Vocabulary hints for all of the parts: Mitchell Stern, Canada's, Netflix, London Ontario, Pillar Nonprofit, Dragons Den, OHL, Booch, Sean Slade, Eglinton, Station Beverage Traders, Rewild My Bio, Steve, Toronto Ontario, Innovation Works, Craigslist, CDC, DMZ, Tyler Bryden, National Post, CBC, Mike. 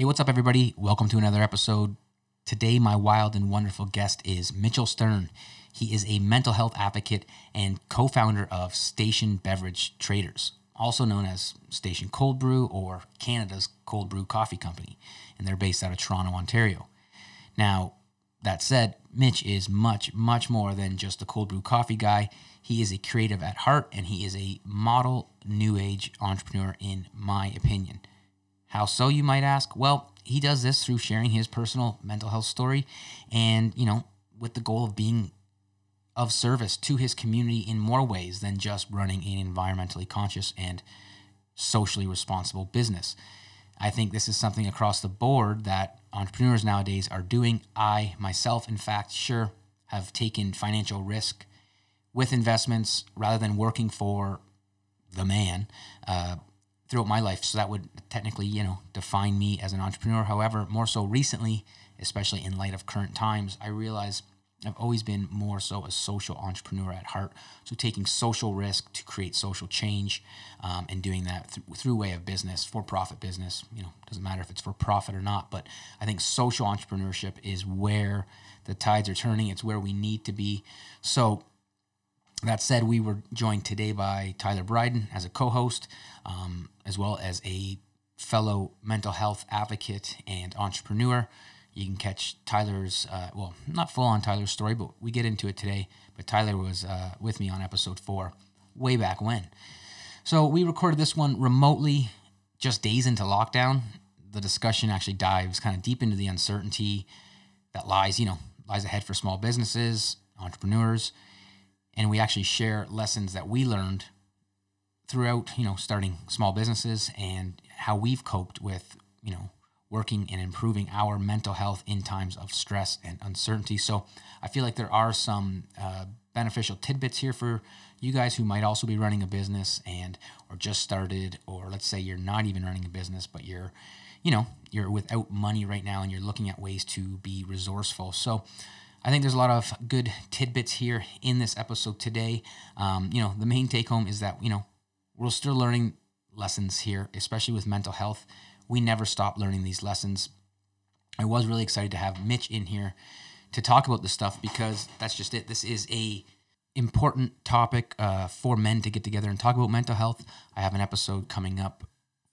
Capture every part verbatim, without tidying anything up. Hey, what's up, everybody? Welcome to another episode. Today, my wild and wonderful guest is Mitchell Stern. He is a mental health advocate and co-founder of Station Beverage Traders, also known as Station Cold Brew or Canada's Cold Brew Coffee Company, and they're based out of Toronto, Ontario. Now, that said, Mitch is much, much more than just a cold brew coffee guy. He is a creative at heart, and he is a model new age entrepreneur, in my opinion. How so, you might ask? Well, he does this through sharing his personal mental health story and, you know, with the goal of being of service to his community in more ways than just running an environmentally conscious and socially responsible business. I think this is something across the board that entrepreneurs nowadays are doing. I, myself, in fact, sure, have taken financial risk with investments rather than working for the man uh, throughout my life. So that would technically, you know, define me as an entrepreneur. However, more so recently, especially in light of current times, I realize I've always been more so a social entrepreneur at heart. So taking social risk to create social change um, and doing that th- through way of business, for-profit business, you know, doesn't matter if it's for profit or not. But I think social entrepreneurship is where the tides are turning. It's where we need to be. So that said, we were joined today by Tyler Bryden as a co-host, um, as well as a fellow mental health advocate and entrepreneur. You can catch Tyler's, uh, well, not full on Tyler's story, but we get into it today. But Tyler was uh, with me on episode four way back when. So we recorded this one remotely just days into lockdown. The discussion actually dives kind of deep into the uncertainty that lies, you know, lies ahead for small businesses, entrepreneurs. And we actually share lessons that we learned throughout, you know, starting small businesses and how we've coped with, you know, working and improving our mental health in times of stress and uncertainty. So I feel like there are some uh, beneficial tidbits here for you guys who might also be running a business and or just started, or let's say you're not even running a business, but you're, you know, you're without money right now and you're looking at ways to be resourceful. So I think there's a lot of good tidbits here in this episode today. Um, you know, the main take home is that, you know, we're still learning lessons here, especially with mental health. We never stop learning these lessons. I was really excited to have Mitch in here to talk about this stuff because that's just it. This is a important topic uh, for men to get together and talk about mental health. I have an episode coming up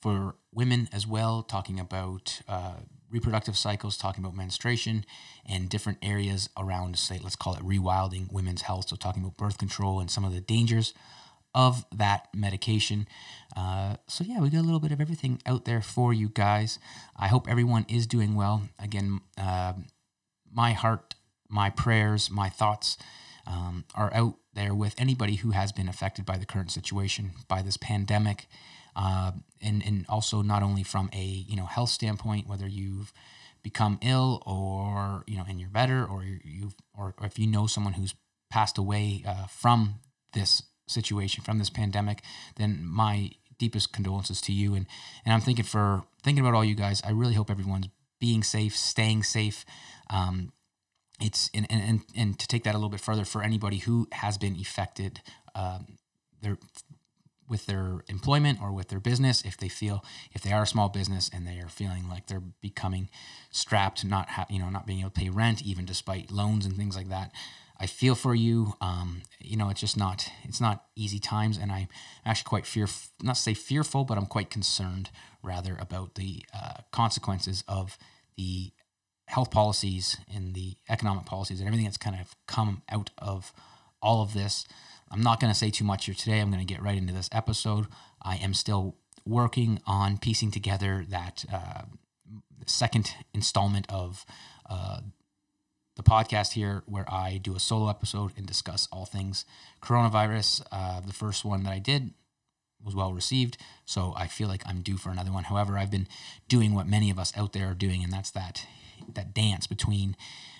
for women as well, talking about uh, reproductive cycles, talking about menstruation and different areas around, say, let's call it rewilding women's health. So talking about birth control and some of the dangers of that medication. Uh, so yeah, we got a little bit of everything out there for you guys. I hope everyone is doing well. Again, uh, my heart, my prayers, my thoughts um, are out there with anybody who has been affected by the current situation, by this pandemic, uh, and, and also not only from a, you know, health standpoint, whether you've become ill or, you know, and you're better, or you've, or if you know someone who's passed away uh, from this situation, from this pandemic, then my deepest condolences to you. And and I'm thinking for thinking about all you guys. I really hope everyone's being safe, staying safe. Um, it's and and and to take that a little bit further, for anybody who has been affected, um, their with their employment or with their business, if they feel if they are a small business and they are feeling like they're becoming strapped, not ha- you know not being able to pay rent, even despite loans and things like that. I feel for you. Um, you know, it's just not, it's not easy times. And I'm actually quite fearful, not say fearful, but I'm quite concerned rather about the uh, consequences of the health policies and the economic policies and everything that's kind of come out of all of this. I'm not going to say too much here today. I'm going to get right into this episode. I am still working on piecing together that uh, second installment of uh the podcast here, where I do a solo episode and discuss all things coronavirus. Uh, the first one that I did was well received, so I feel like I'm due for another one. However, I've been doing what many of us out there are doing, and that's that that dance between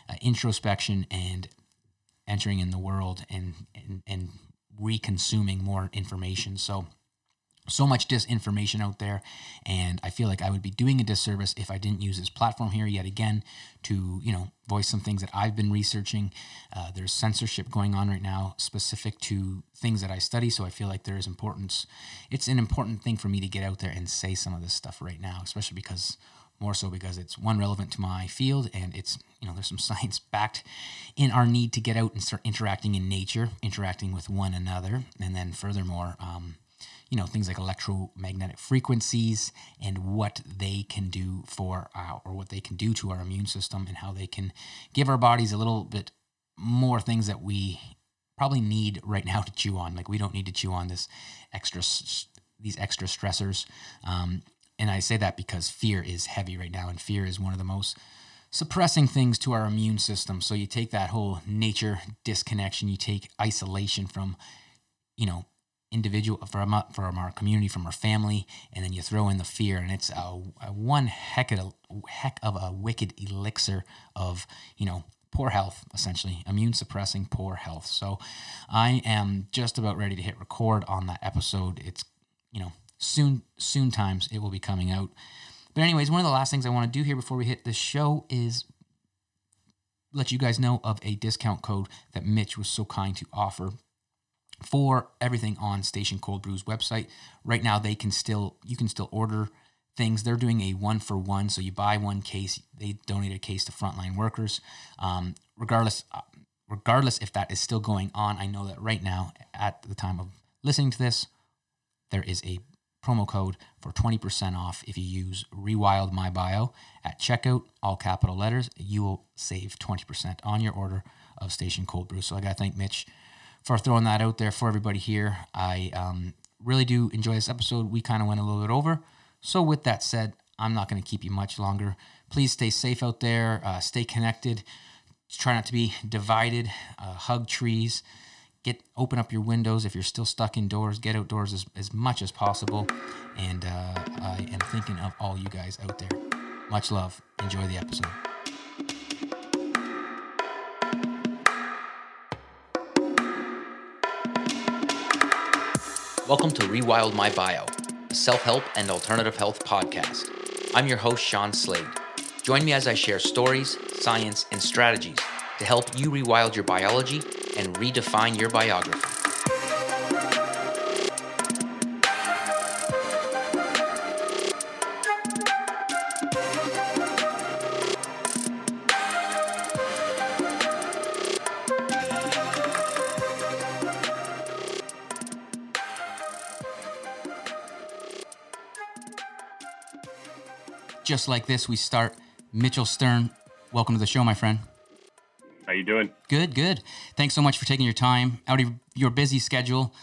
uh, introspection and entering in the world and and, and re-consuming more information. So. So much disinformation out there, and I feel like I would be doing a disservice if I didn't use this platform here yet again to, you know, voice some things that I've been researching. Uh, there's censorship going on right now specific to things that I study, so I feel like there is importance. It's an important thing for me to get out there and say some of this stuff right now, especially because more so because it's, one, relevant to my field, and it's, you know, there's some science backed in our need to get out and start interacting in nature, interacting with one another. And then furthermore, um, you know, things like electromagnetic frequencies and what they can do for our, or what they can do to our immune system, and how they can give our bodies a little bit more things that we probably need right now to chew on. Like, we don't need to chew on this extra, these extra stressors. Um, and I say that because fear is heavy right now, and fear is one of the most suppressing things to our immune system. So you take that whole nature disconnection, you take isolation from, you know, individual, from, from our community, from our family, and then you throw in the fear, and it's a, a one heck of a, heck of a wicked elixir of, you know, poor health, essentially, immune suppressing poor health. So I am just about ready to hit record on that episode. It's, you know, soon, soon times it will be coming out. But anyways, one of the last things I want to do here before we hit the show is let you guys know of a discount code that Mitch was so kind to offer for everything on Station Cold Brew's website. Right now, they can still, you can still order things. They're doing a one for one. So you buy one case, they donate a case to frontline workers. Um, regardless, uh, regardless if that is still going on, I know that right now at the time of listening to this, there is a promo code for twenty percent off. If you use Rewild My Bio at checkout, all capital letters, you will save twenty percent on your order of Station Cold Brew. So I got to thank Mitch for throwing that out there for everybody here. I um, really do enjoy this episode. We kind of went a little bit over. So with that said, I'm not going to keep you much longer. Please stay safe out there. Uh, stay connected. Try not to be divided. Uh, hug trees. Get open up your windows. If you're still stuck indoors, get outdoors as, as much as possible. And uh, I am thinking of all you guys out there. Much love. Enjoy the episode. Welcome to Rewild My Bio, a self-help and alternative health podcast. I'm your host, Sean Slade. Join me as I share stories, science, and strategies to help you rewild your biology and redefine your biography. Just like this, we start. Mitchell Stern, welcome to the show, my friend. How you doing? Good, good. Thanks so much for taking your time out of your busy schedule.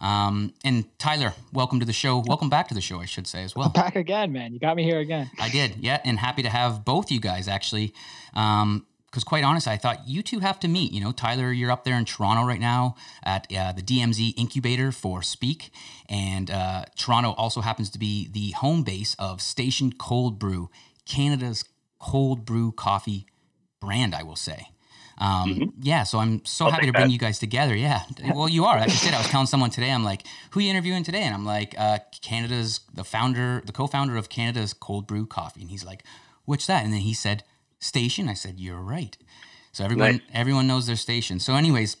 Um, and Tyler, welcome to the show. Welcome back to the show, I should say, as well. I'm back again, man. You got me here again. I did, yeah, and happy to have both you guys, actually. Um, because quite honestly, I thought you two have to meet. You know, Tyler, you're up there in Toronto right now at uh, the D M Z incubator for Speak. And uh, Toronto also happens to be the home base of Station Cold Brew, Canada's cold brew coffee brand, I will say. Um, mm-hmm. Yeah, so I'm so I'll happy to bring that. You guys together. Yeah, well, you are. That's just it. I was telling someone today, I'm like, who are you interviewing today? And I'm like, uh, Canada's, the founder, the co-founder of Canada's cold brew coffee. And he's like, what's that? And then he said, Station. I said, you're right. So everyone, right. everyone knows their station. So anyways,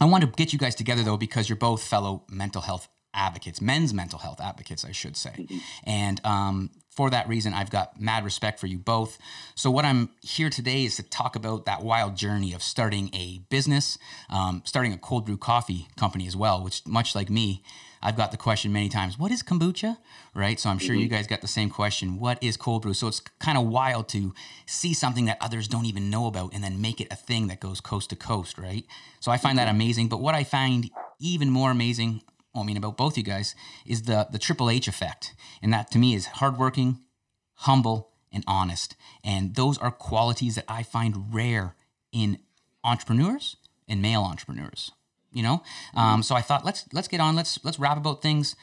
I want to get you guys together though, because you're both fellow mental health advocates, men's mental health advocates, I should say. Mm-hmm. And, um, for that reason, I've got mad respect for you both. So what I'm here today is to talk about that wild journey of starting a business, um, starting a cold brew coffee company as well, which much like me, I've got the question many times, what is kombucha, right? So I'm sure mm-hmm. you guys got the same question, what is cold brew? So it's kind of wild to see something that others don't even know about and then make it a thing that goes coast to coast, right? So I find mm-hmm. that amazing. But what I find even more amazing, I mean, about both you guys, is the the Triple H effect. And that to me is hardworking, humble, and honest. And those are qualities that I find rare in entrepreneurs and male entrepreneurs, you know? Um, so I thought, let's let's get on, let's let's rap about things.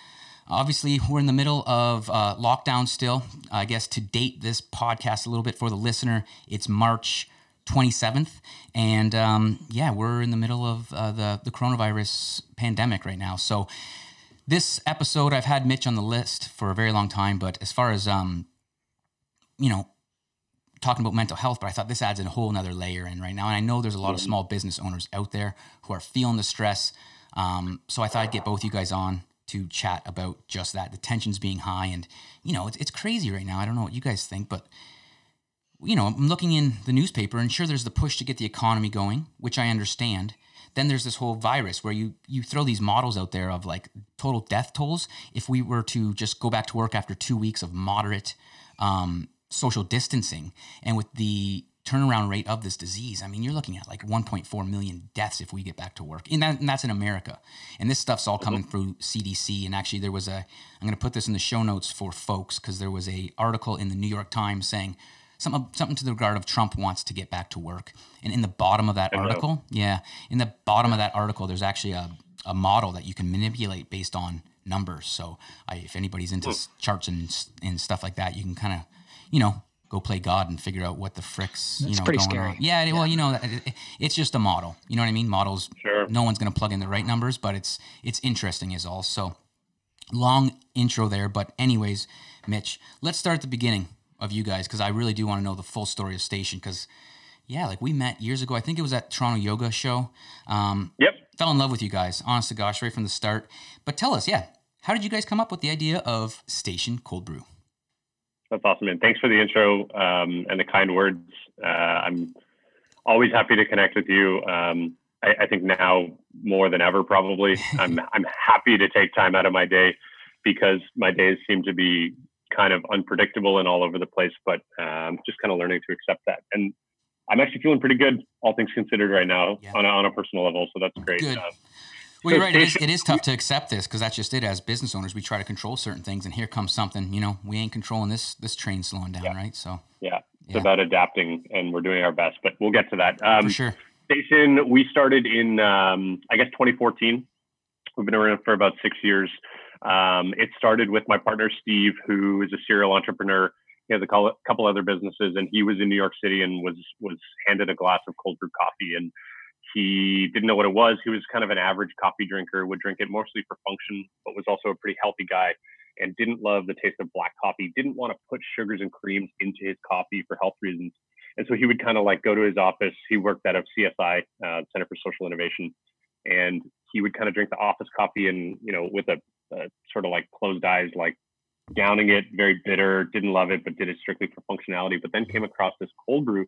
Obviously, we're in the middle of uh, lockdown still. I guess to date this podcast a little bit for the listener, it's March twenty-seventh, and um, yeah, we're in the middle of uh, the the coronavirus pandemic right now. So this episode, I've had Mitch on the list for a very long time, but as far as um, you know, talking about mental health, but I thought this adds a whole nother layer in right now. And I know there's a lot of small business owners out there who are feeling the stress. Um, so I thought I'd get both you guys on to chat about just that. The tension's being high, and, you know, it's, it's crazy right now. I don't know what you guys think, but, you know, I'm looking in the newspaper, and sure, there's the push to get the economy going, which I understand. Then there's this whole virus where you you throw these models out there of like total death tolls. If we were to just go back to work after two weeks of moderate um, social distancing, and with the turnaround rate of this disease, I mean, you're looking at like one point four million deaths if we get back to work. And, that, and that's in America. And this stuff's all coming through C D C. And actually there was a, I'm going to put this in the show notes for folks, because there was an article in the New York Times saying, Some, something to the regard of Trump wants to get back to work. And in the bottom of that article, yeah, in the bottom of that article, there's actually a, a model that you can manipulate based on numbers. So I, if anybody's into mm. charts and and stuff like that, you can kind of, you know, go play God and figure out what the frick's, you That's know, pretty going scary. On. Yeah, yeah, well, you know, it, it's just a model. You know what I mean? Models, sure. No one's going to plug in the right numbers, but it's it's interesting is all. So long intro there. But anyways, Mitch, let's start at the beginning of you guys, because I really do want to know the full story of Station, because, yeah, like we met years ago. I think it was at Toronto Yoga Show. Um, yep. Fell in love with you guys, honest to gosh, right from the start. But tell us, yeah, how did you guys come up with the idea of Station Cold Brew? That's awesome, man. Thanks for the intro um, and the kind words. Uh, I'm always happy to connect with you. Um, I, I think now more than ever, probably. I'm I'm happy to take time out of my day, because my days seem to be kind of unpredictable and all over the place, but um, just kind of learning to accept that. And I'm actually feeling pretty good, all things considered, right now yeah. on, a, on a personal level. So that's great. Good. Um, well, you're right. It is, it is tough to accept this, because that's just it. As business owners, we try to control certain things, and here comes something, you know, we ain't controlling this, this train slowing down. Yeah. Right. So yeah, it's yeah. about adapting, and we're doing our best, but we'll get to that. Um, for sure. Station, we started in, um, I guess, twenty fourteen. We've been around for about six years. Um, it started with my partner, Steve, who is a serial entrepreneur. He has a couple other businesses, and he was in New York City and was, was handed a glass of cold brew coffee, and he didn't know what it was. He was kind of an average coffee drinker, would drink it mostly for function, but was also a pretty healthy guy and didn't love the taste of black coffee, didn't want to put sugars and creams into his coffee for health reasons. And so he would kind of like go to his office. He worked out of C S I, uh, Center for Social Innovation, and he would kind of drink the office coffee and, you know, with a Uh, sort of like closed eyes, like downing it, very bitter, didn't love it, but did it strictly for functionality. But then came across this cold brew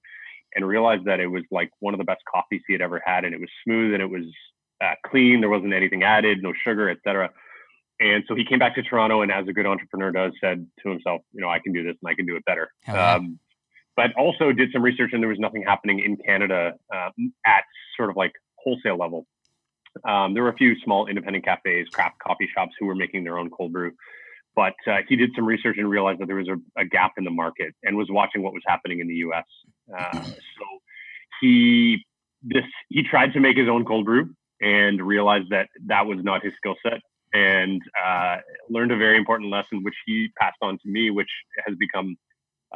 and realized that it was like one of the best coffees he had ever had. And it was smooth, and it was uh, clean. There wasn't anything added, no sugar, et cetera. And so he came back to Toronto, and as a good entrepreneur does, said to himself, you know, I can do this, and I can do it better. Okay. Um, but also did some research, and there was nothing happening in Canada uh, at sort of like wholesale level. Um, there were a few small independent cafes, craft coffee shops who were making their own cold brew, but uh, he did some research and realized that there was a, a gap in the market, and was watching what was happening in the U S. Uh, so he this he tried to make his own cold brew and realized that that was not his skill set, and uh, learned a very important lesson, which he passed on to me, which has become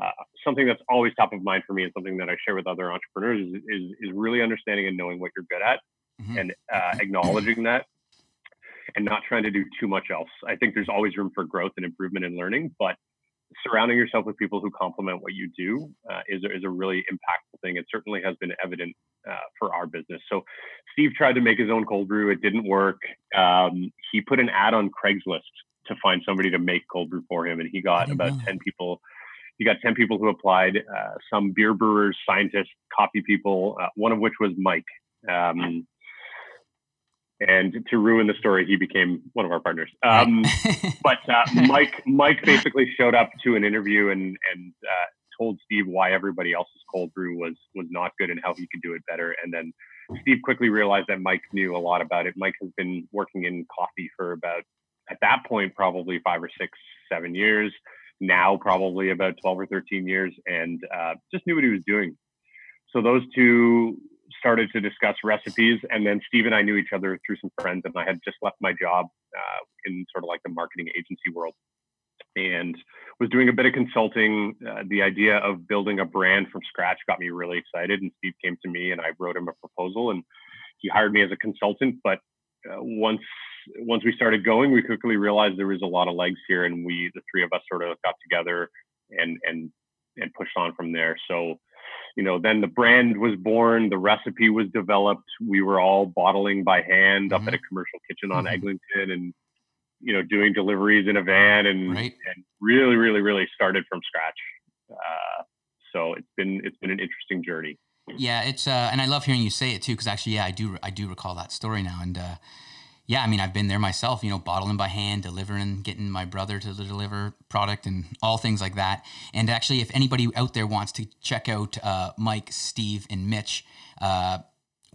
uh, something that's always top of mind for me, and something that I share with other entrepreneurs is is, is really understanding and knowing what you're good at. Mm-hmm. And uh, acknowledging that, and not trying to do too much else. I think there's always room for growth and improvement and learning, but surrounding yourself with people who complement what you do uh, is, is a really impactful thing. It certainly has been evident uh, for our business. So Steve tried to make his own cold brew. It didn't work. Um, he put an ad on Craigslist to find somebody to make cold brew for him. And he got about know. ten people. He got ten people who applied, uh, some beer brewers, scientists, coffee people, uh, one of which was Mike. Um, And to ruin the story, he became one of our partners. Um, but uh, Mike Mike basically showed up to an interview and and uh, told Steve why everybody else's cold brew was was not good and how he could do it better. And then Steve quickly realized that Mike knew a lot about it. Mike has been working in coffee for about, at that point, probably five or six, seven years. Now, probably about twelve or thirteen years, and uh, just knew what he was doing. So those two started to discuss recipes, and then Steve and I knew each other through some friends, and I had just left my job uh, in sort of like the marketing agency world, and was doing a bit of consulting. Uh, the idea of building a brand from scratch got me really excited, and Steve came to me, and I wrote him a proposal, and he hired me as a consultant. But uh, once once we started going, we quickly realized there was a lot of legs here, and we the three of us sort of got together and and and pushed on from there. So, you know, then the brand was born, the recipe was developed. We were all bottling by hand mm-hmm. up at a commercial kitchen on mm-hmm. Eglinton, and you know, doing deliveries in a van and, right. and really, really, really started from scratch. Uh, so it's been, it's been an interesting journey. Yeah. It's, uh, and I love hearing you say it too. Cause actually, yeah, I do, I do recall that story now. And, uh, yeah, I mean, I've been there myself, you know, bottling by hand, delivering, getting my brother to deliver product and all things like that. And actually, if anybody out there wants to check out uh, Mike, Steve, and Mitch uh,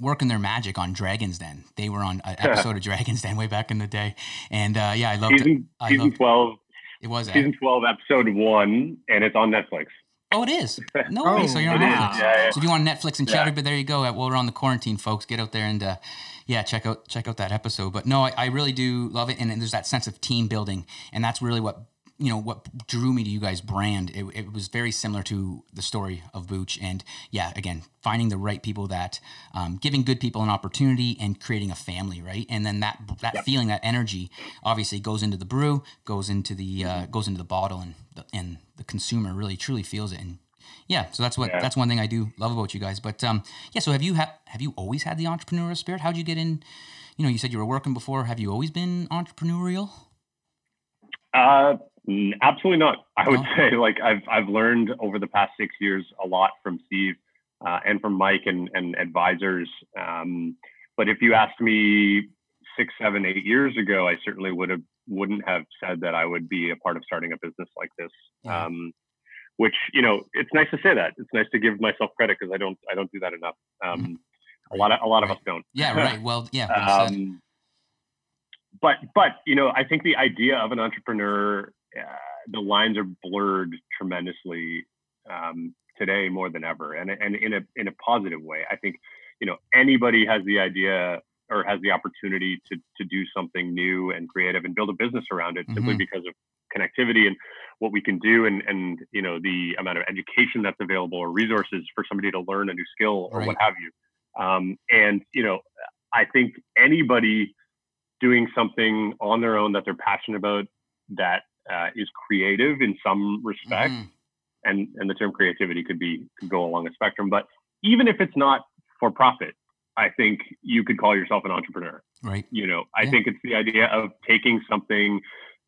working their magic on Dragons Den, they were on an episode of Dragons Den way back in the day. And uh, yeah, I loved season, it. I season loved twelve. It, it was season at, twelve, episode one, and it's on Netflix. Oh, it is. No oh, way. So you're on Netflix. Yeah, yeah. So if you want Netflix and yeah. chatter, but there you go. While well, we're on the quarantine, folks, get out there and uh, yeah, check out check out that episode. But no, I, I really do love it, and, and there's that sense of team building, and that's really what you know what drew me to you guys' brand. It, it was very similar to the story of Booch, and yeah, again, finding the right people that, um, giving good people an opportunity and creating a family, right? And then that that yep. feeling, that energy, obviously goes into the brew, goes into the uh, goes into the bottle, and the, and the consumer really truly feels it. And yeah, so that's what yeah. that's one thing I do love about you guys. But um, yeah, so have you ha- have you always had the entrepreneurial spirit? How'd you get in? You know, you said you were working before. Have you always been entrepreneurial? Uh, absolutely not. I would oh. say like I've I've learned over the past six years a lot from Steve uh, and from Mike and and advisors. Um, but if you asked me six, seven, eight years ago, I certainly would have wouldn't have said that I would be a part of starting a business like this. Yeah. Um, which, you know, it's nice to say that. It's nice to give myself credit because I don't, I don't do that enough. Um, mm-hmm. A lot of, a lot right. of us don't. Yeah, right. Well, yeah. Well um, but, but, you know, I think the idea of an entrepreneur, uh, the lines are blurred tremendously um, today more than ever. And, and in a, in a positive way, I think, you know, anybody has the idea or has the opportunity to, to do something new and creative and build a business around it mm-hmm. simply because of connectivity and what we can do and, and, you know, the amount of education that's available or resources for somebody to learn a new skill or right. what have you. Um, and, you know, I think anybody doing something on their own that they're passionate about that uh, is creative in some respect. Mm-hmm. And, and the term creativity could be, could go along a spectrum, but even if it's not for profit, I think you could call yourself an entrepreneur, right? You know, I yeah. think it's the idea of taking something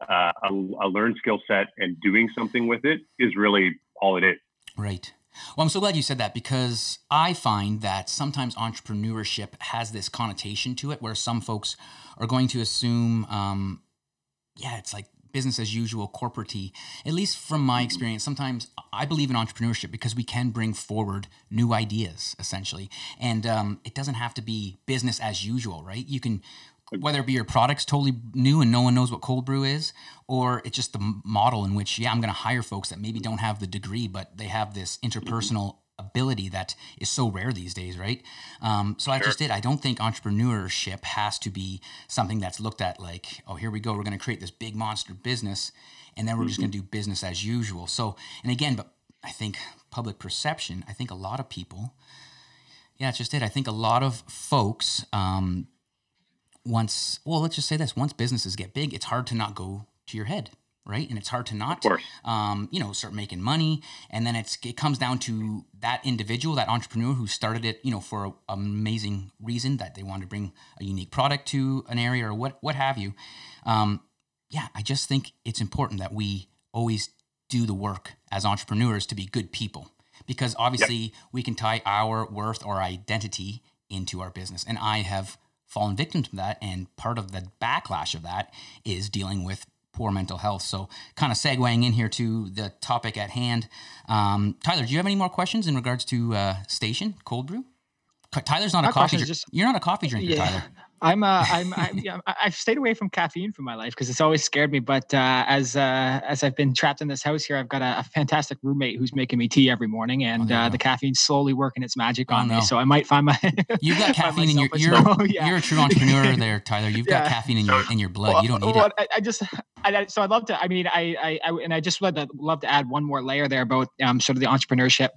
Uh, a, a learned skill set and doing something with it is really all it is. Right. Well, I'm so glad you said that because I find that sometimes entrepreneurship has this connotation to it where some folks are going to assume, um, yeah, it's like business as usual, corporate-y. At least from my experience, sometimes I believe in entrepreneurship because we can bring forward new ideas, essentially. And um, it doesn't have to be business as usual, right? You can... whether it be your product's totally new and no one knows what cold brew is, or it's just the model in which, yeah, I'm going to hire folks that maybe don't have the degree, but they have this interpersonal ability that is so rare these days, right? Um, so sure. I just did. I don't think entrepreneurship has to be something that's looked at like, oh, here we go. We're going to create this big monster business, and then we're mm-hmm. just going to do business as usual. So, and again, but I think public perception, I think a lot of people, yeah, it's just it. I think a lot of folks... Um, Once, well, let's just say this, once businesses get big, it's hard to not go to your head, right? And it's hard to not, um, you know, start making money. And then it's, it comes down to that individual, that entrepreneur who started it, you know, for an amazing reason that they wanted to bring a unique product to an area or what, what have you. Um, yeah, I just think it's important that we always do the work as entrepreneurs to be good people, because obviously yep. we can tie our worth or identity into our business. And I have fallen victim to that, and part of the backlash of that is dealing with poor mental health. So kind of segueing in here to the topic at hand. Um, Tyler, do you have any more questions in regards to uh, Station Cold Brew? Tyler's not my a coffee drinker. Just, You're not a coffee drinker, yeah. Tyler. I'm. Uh, I'm. I, yeah, I've stayed away from caffeine for my life because it's always scared me. But uh, as uh, as I've been trapped in this house here, I've got a, a fantastic roommate who's making me tea every morning, and oh, uh, the caffeine's slowly working its magic oh, on no. me. So I might find my. You've got caffeine in your. You're, well. yeah. you're a true entrepreneur, there, Tyler. You've yeah. got caffeine in your in your blood. Well, you don't need well, it. I, I just. I, so I'd love to. I mean, I. I, I and I just would love to add one more layer there about um, sort of the entrepreneurship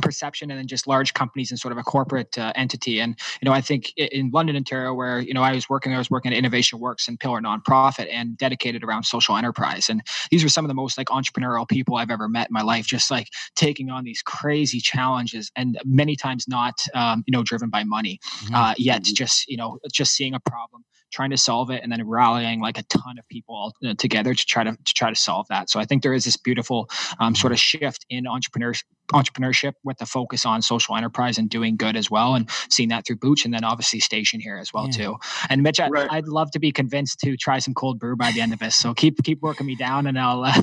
perception and then just large companies and sort of a corporate uh, entity. And, you know, I think in London, Ontario, where, you know, I was working, I was working at Innovation Works and Pillar Nonprofit and dedicated around social enterprise. And these were some of the most like entrepreneurial people I've ever met in my life, just like taking on these crazy challenges and many times not, um, you know, driven by money, mm-hmm. uh, yet just, you know, just seeing a problem, trying to solve it, and then rallying like a ton of people all together to try to, to try to solve that. So I think there is this beautiful um, sort of shift in entrepreneurship, entrepreneurship with the focus on social enterprise and doing good as well, and seeing that through Booch, and then obviously Station here as well yeah. too. And Mitch, I, right. I'd love to be convinced to try some cold brew by the end of this. So keep keep working me down, and I'll. Uh,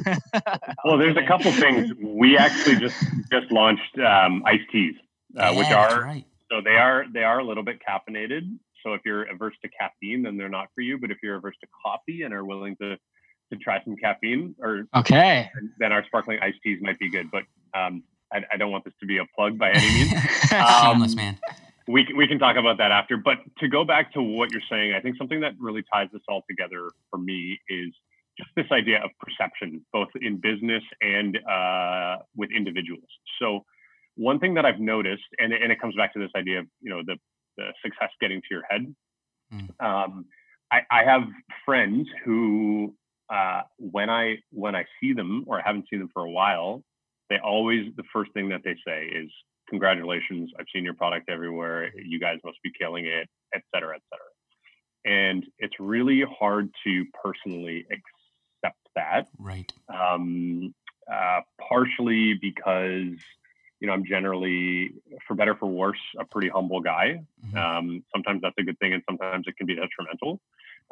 well, there's a couple things. We actually just just launched um, iced teas, uh, yeah, which are right. so they are they are a little bit caffeinated. So if you're averse to caffeine, then they're not for you. But if you're averse to coffee and are willing to to try some caffeine, or okay, then our sparkling iced teas might be good. But um, I, I don't want this to be a plug by any means. Shameless, um, man. We we can talk about that after. But to go back to what you're saying, I think something that really ties this all together for me is just this idea of perception, both in business and uh, with individuals. So one thing that I've noticed, and and it comes back to this idea of, you know, the the success getting to your head. Mm. Um, I, I have friends who, uh, when I when I see them, or I haven't seen them for a while, they always, the first thing that they say is, congratulations, I've seen your product everywhere. You guys must be killing it, et cetera, et cetera. And it's really hard to personally accept that. Right. Um, uh, partially because, you know, I'm generally, for better or for worse, a pretty humble guy. Mm-hmm. Um, sometimes that's a good thing, and sometimes it can be detrimental.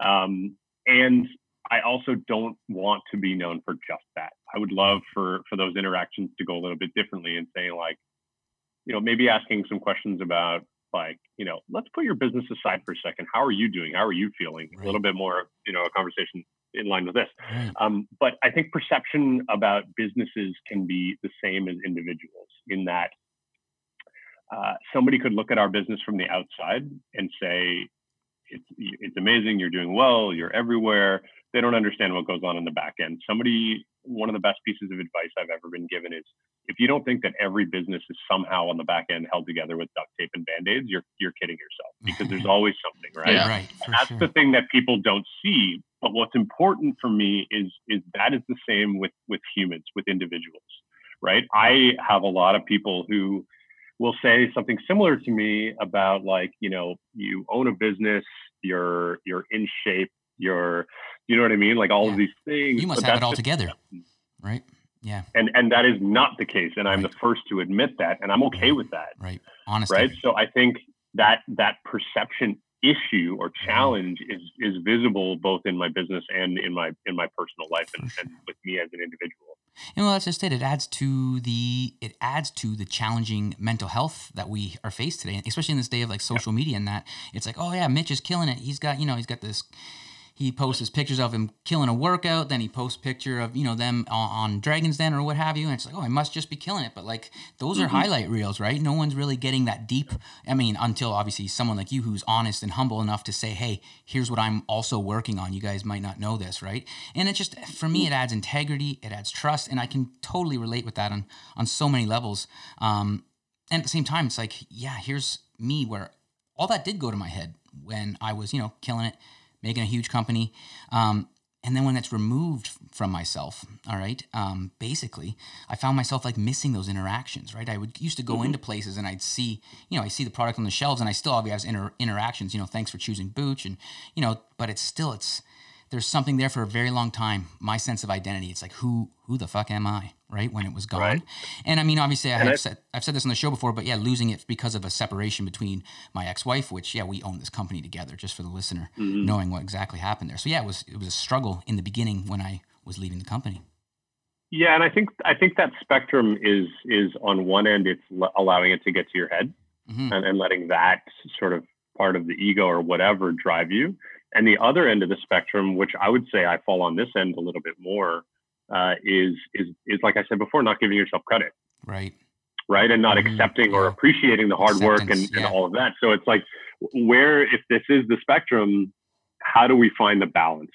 Um, and I also don't want to be known for just that. I would love for, for those interactions to go a little bit differently, and say, like, you know, maybe asking some questions about, like, you know, let's put your business aside for a second. How are you doing? How are you feeling? Right. A little bit more, you know, a conversation in line with this. Right. Um, but I think perception about businesses can be the same as individuals, in that uh, somebody could look at our business from the outside and say, it's, it's amazing, you're doing well, you're everywhere. They don't understand what goes on in the back end. Somebody, one of the best pieces of advice I've ever been given is, if you don't think that every business is somehow on the back end held together with duct tape and Band-Aids, you're you're kidding yourself, because there's always something, right? Yeah, right. And that's sure. the thing that people don't see. But what's important for me is is that is the same with, with humans, with individuals, right? I have a lot of people who will say something similar to me about, like, you know, you own a business, you're you're in shape, you're, you know what I mean? Like all yeah. of these things. You must have it all together, right? Yeah. And and that is not the case. And I'm right. the first to admit that. And I'm okay with that. Right. Honestly. Right. So I think that that perception issue or challenge is is visible both in my business and in my in my personal life, and, and with me as an individual. And well, that's just it. It adds to the it adds to the challenging mental health that we are faced today, especially in this day of, like, social yeah. media, and that it's like, oh yeah, Mitch is killing it. He's got, you know, he's got this. He posts his pictures of him killing a workout. Then he posts picture of, you know, them on, on Dragons Den or what have you. And it's like, oh, I must just be killing it. But, like, those mm-hmm. are highlight reels, right? No one's really getting that deep. I mean, until obviously someone like you who's honest and humble enough to say, hey, here's what I'm also working on. You guys might not know this, right? And it just, for me, it adds integrity. It adds trust. And I can totally relate with that on, on so many levels. Um, and at the same time, it's like, yeah, here's me, where all that did go to my head when I was, you know, killing it, making a huge company. Um, and then when that's removed from myself, all right, um, basically, I found myself, like, missing those interactions, right? I would used to go mm-hmm. into places, and I'd see, you know, I see the product on the shelves, and I still have inter- interactions, you know, thanks for choosing Booch, and, you know, but it's still, it's, there's something there for a very long time. My sense of identity, it's like, who who the fuck am I, right? When it was gone. Right. And I mean, obviously, I have said, I've said this on the show before, but yeah, losing it because of a separation between my ex-wife, which, yeah, we own this company together, just for the listener, mm-hmm. knowing what exactly happened there. So yeah, it was it was a struggle in the beginning when I was leaving the company. Yeah, and I think I think that spectrum is, is on one end, it's allowing it to get to your head mm-hmm. and, and letting that sort of part of the ego or whatever drive you. And the other end of the spectrum, which I would say I fall on this end a little bit more, uh, is, is, is like I said before, not giving yourself credit. Right. Right. And not mm-hmm. accepting yeah. or appreciating the hard Acceptance, work and, yeah. and all of that. So it's like, where, if this is the spectrum, how do we find the balance?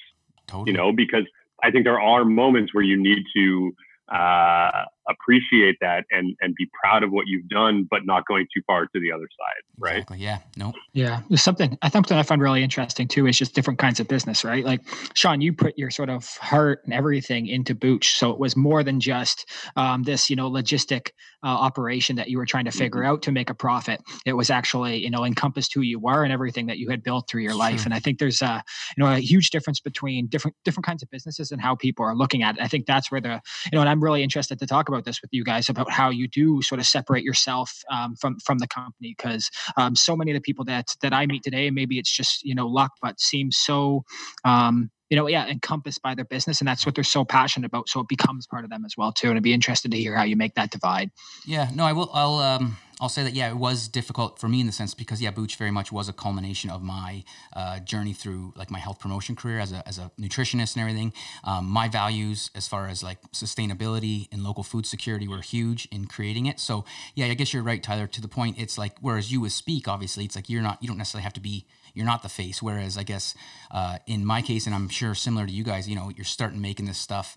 Totally. You know, because I think there are moments where you need to uh, appreciate that and, and be proud of what you've done, but not going too far to the other side. Right. Exactly. Yeah. Nope. Yeah. There's something, I think that I find really interesting too, is just different kinds of business, right? Like, Sean, you put your sort of heart and everything into Booch. So it was more than just, um, this, you know, logistic, uh, operation that you were trying to figure out to make a profit. It was actually, you know, encompassed who you were and everything that you had built through your life. Sure. And I think there's a, you know, a huge difference between different different kinds of businesses and how people are looking at it. I think that's where the, you know, and I'm really interested to talk about this with you guys about how you do sort of separate yourself um, from from the company, because um, so many of the people that that I meet today, maybe it's just, you know, luck, but seems so, um, you know, yeah, encompassed by their business. And that's what they're so passionate about. So it becomes part of them as well, too. And I'd be interested to hear how you make that divide. Yeah, no, I will. I'll, um, I'll say that, yeah, it was difficult for me in the sense because, yeah, Booch very much was a culmination of my uh, journey through like my health promotion career as a as a nutritionist and everything. Um, my values as far as like sustainability and local food security were huge in creating it. So, yeah, I guess you're right, Tyler, to the point. It's like, whereas you would speak, obviously, it's like you're not, you don't necessarily have to be, you're not the face. Whereas I guess uh, in my case, and I'm sure similar to you guys, you know, you're starting making this stuff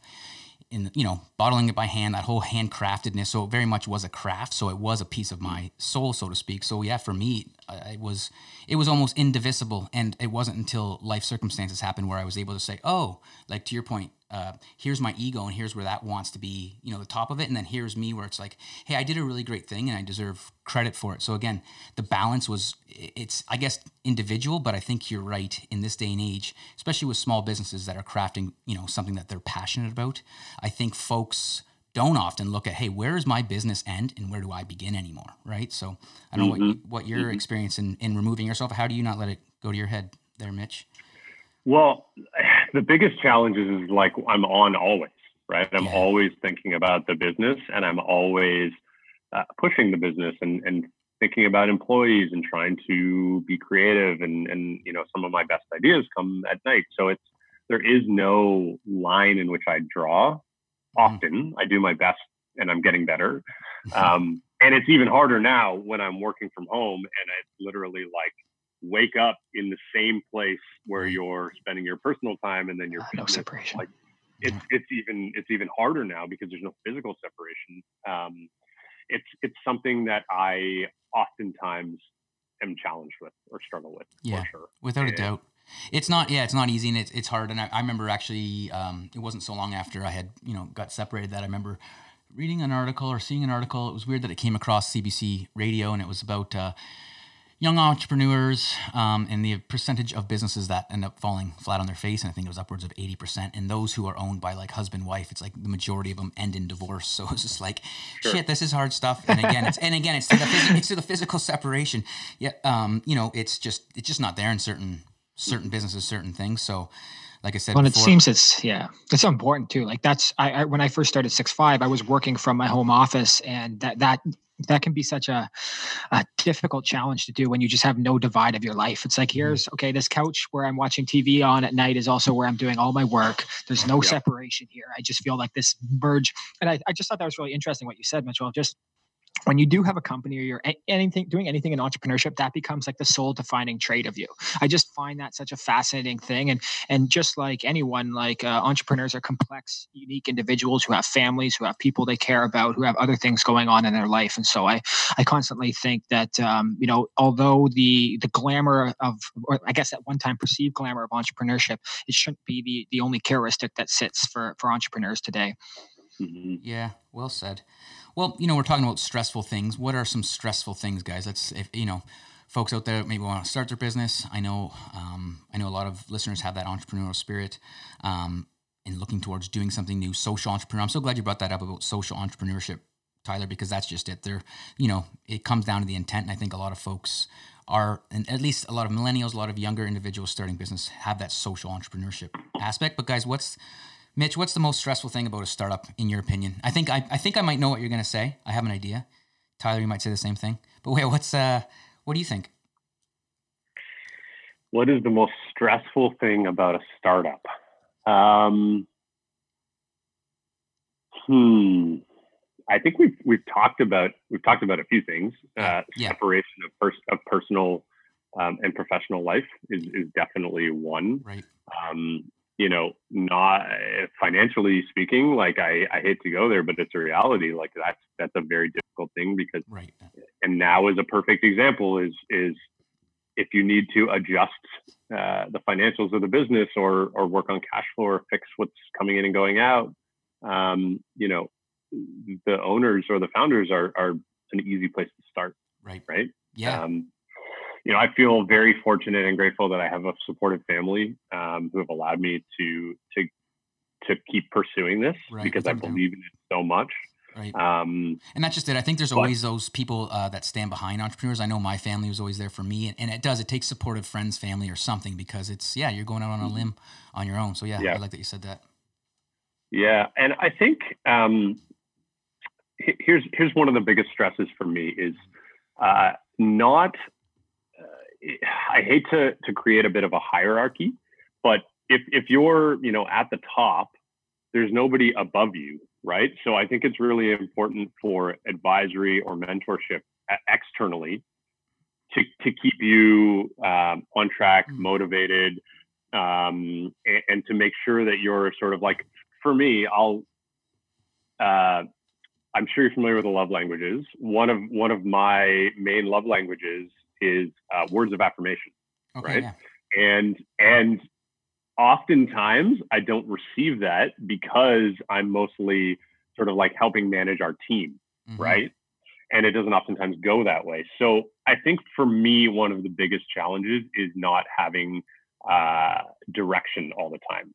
in, you know, bottling it by hand, that whole handcraftedness. So it very much was a craft. So it was a piece of my soul, so to speak. So yeah, for me, it was, it was almost indivisible. And it wasn't until life circumstances happened where I was able to say, oh, like to your point, uh, here's my ego and here's where that wants to be, you know, the top of it. And then here's me where it's like, hey, I did a really great thing and I deserve credit for it. So again, the balance was, it's, I guess, individual, but I think you're right in this day and age, especially with small businesses that are crafting, you know, something that they're passionate about. I think folks don't often look at, hey, where is my business end and where do I begin anymore? Right. So I don't mm-hmm. know what, you, what your mm-hmm. experience in, in removing yourself, how do you not let it go to your head there, Mitch? Well, the biggest challenge is like I'm on always, right? I'm yeah. always thinking about the business and I'm always uh, pushing the business and, and thinking about employees and trying to be creative. And, and, you know, some of my best ideas come at night. So it's, there is no line in which I draw. Often I do my best and I'm getting better. Um, and it's even harder now when I'm working from home and it's literally like, wake up in the same place where you're spending your personal time and then your uh, no separation. Like it's it's even it's even harder now because there's no physical separation. Um, it's it's something that I oftentimes am challenged with or struggle with. Yeah, for sure. Without a it, doubt. It's not, yeah, it's not easy and it's it's hard. And I, I remember actually, um, it wasn't so long after I had, you know, got separated that I remember reading an article or seeing an article. It was weird that it came across C B C radio and it was about uh, young entrepreneurs um, and the percentage of businesses that end up falling flat on their face. And I think it was upwards of eighty percent. And those who are owned by like husband, wife, it's like the majority of them end in divorce. So it's just like, sure. shit, this is hard stuff. And again, it's, and again, it's to the, phys- it's to the physical separation. Yeah. Um, you know, it's just, it's just not there in certain, certain businesses, certain things. So, like I said, well, before, it seems it's, yeah, it's important too. Like that's, I, I when I first started six five, I was working from my home office and that, that, that can be such a, a difficult challenge to do when you just have no divide of your life. It's like, here's, okay, this couch where I'm watching T V on at night is also where I'm doing all my work. There's no yeah. separation here. I just feel like this merge. And I, I just thought that was really interesting what you said, Mitchell, just when you do have a company or you're anything doing anything in entrepreneurship, that becomes like the sole defining trait of you. I just find that such a fascinating thing. And, and just like anyone, like uh, entrepreneurs are complex, unique individuals who have families, who have people they care about, who have other things going on in their life. And so I, I constantly think that, um, you know, although the, the glamour of, or I guess at one time perceived glamour of entrepreneurship, it shouldn't be the, the only characteristic that sits for, for entrepreneurs today. Mm-hmm. Yeah. Well said. Well, you know, we're talking about stressful things. What are some stressful things, guys? Let's, if, you know, folks out there maybe want to start their business. I know, um, I know a lot of listeners have that entrepreneurial spirit, um, and looking towards doing something new, social entrepreneur. I'm so glad you brought that up about social entrepreneurship, Tyler, because that's just it. There, you know, it comes down to the intent. And I think a lot of folks are, and at least a lot of millennials, a lot of younger individuals starting business have that social entrepreneurship aspect. But guys, what's, Mitch, what's the most stressful thing about a startup, in your opinion? I think I, I think I might know what you're going to say. I have an idea. Tyler, you might say the same thing. But wait, what's uh, what do you think? What is the most stressful thing about a startup? Um, hmm. I think we've we've talked about we've talked about a few things. Uh, yeah. Separation of pers- of personal um, and professional life is is definitely one. Right. Um, you know, not financially speaking, like I, I hate to go there, but it's a reality. Like that's, that's a very difficult thing because, right. and now is a perfect example is, is if you need to adjust uh, the financials of the business or, or work on cash flow or fix what's coming in and going out, um, you know, the owners or the founders are are an easy place to start. Right. Right. Yeah. Um, you know, I feel very fortunate and grateful that I have a supportive family um, who have allowed me to to to keep pursuing this right. because I believe in it so much. Right. Um, and that's just it. I think there's always but, those people uh, that stand behind entrepreneurs. I know my family was always there for me, and, and it does. It takes supportive friends, family, or something, because it's, yeah, you're going out on a limb on your own. So yeah, yeah. I like that you said that. Yeah. And I think um, here's, here's one of the biggest stresses for me is uh, not, uh, I hate to, to create a bit of a hierarchy, but if, if you're, you know, at the top, there's nobody above you. Right. So I think it's really important for advisory or mentorship externally to, to keep you um, on track, mm-hmm. motivated, um, and, and to make sure that you're sort of like, for me, I'll, uh, I'm sure you're familiar with the love languages. One of, one of my main love languages is uh, words of affirmation. Okay, right. Yeah. And, and, oftentimes I don't receive that because I'm mostly sort of like helping manage our team, mm-hmm. right? And it doesn't oftentimes go that way. So I think for me, one of the biggest challenges is not having uh, direction all the time,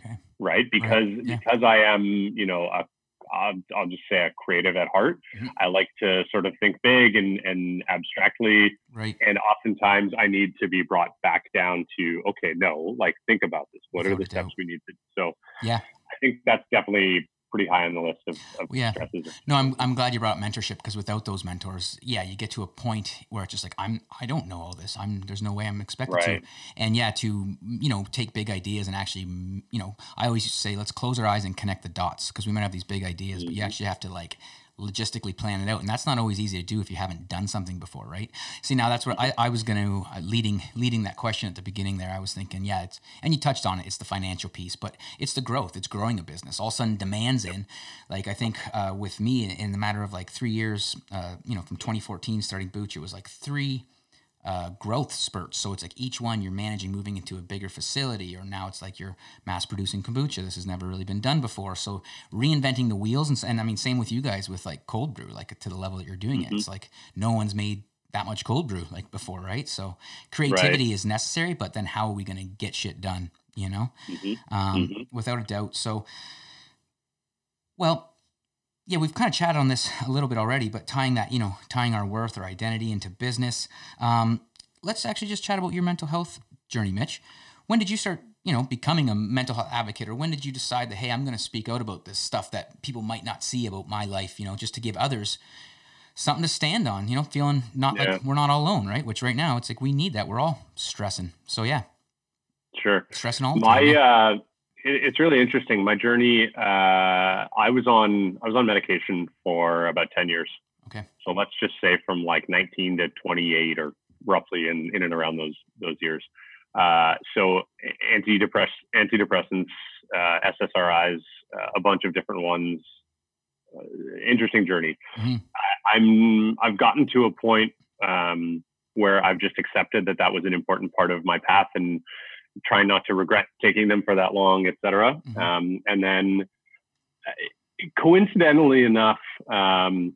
okay. right? Because right. Yeah. because I am, you know, a, I'll, I'll just say a creative at heart. Mm-hmm. I like to sort of think big and, and abstractly. Right. And oftentimes I need to be brought back down to, okay, no, like think about this. What Without are the steps doubt. we need to do? So yeah, I think that's definitely pretty high on the list of, of yeah. stresses. No, I'm I'm glad you brought up mentorship, because without those mentors, yeah, you get to a point where it's just like, I'm, I don't know all this. I'm, there's no way I'm expected right. to. And yeah, to, you know, take big ideas and actually, you know, I always used to say, let's close our eyes and connect the dots, because we might have these big ideas, mm-hmm. but you actually have to like logistically plan it out. And that's not always easy to do if you haven't done something before. Right. See, now that's where I, I was going to uh, leading, leading that question at the beginning there. I was thinking, yeah, it's, and you touched on it. It's the financial piece, but it's the growth. It's growing a business. All of a sudden demands in, like, I think uh, with me in the matter of like three years, uh, you know, from twenty fourteen starting Booch, it was like three uh, growth spurts. So it's like each one you're managing, moving into a bigger facility, or now it's like you're mass producing kombucha. This has never really been done before. So reinventing the wheels. And, and I mean, same with you guys with like cold brew, like to the level that you're doing mm-hmm. it. It's like, no one's made that much cold brew like before. Right. So creativity right. is necessary, but then how are we going to get shit done? You know, mm-hmm. Um, mm-hmm. without a doubt. So, well, yeah, we've kind of chatted on this a little bit already, but tying that, you know, tying our worth or identity into business. Um, let's actually just chat about your mental health journey, Mitch. When did you start, you know, becoming a mental health advocate, or when did you decide that, hey, I'm going to speak out about this stuff that people might not see about my life, you know, just to give others something to stand on, you know, feeling not yeah. like we're not all alone, right? Which right now it's like, we need that. We're all stressing. So yeah. Sure. Stressing all the my, time. My, uh, It's really interesting. My journey. Uh, I was on. I was on medication for about ten years. Okay. So let's just say from like nineteen to twenty-eight, or roughly in, in and around those those years. Uh, so antidepress antidepressants, uh, S S R Is, uh, a bunch of different ones. Uh, interesting journey. Mm-hmm. I, I'm. I've gotten to a point um, where I've just accepted that that was an important part of my path, and trying not to regret taking them for that long, et cetera. Mm-hmm. Um, and then uh, coincidentally enough, um,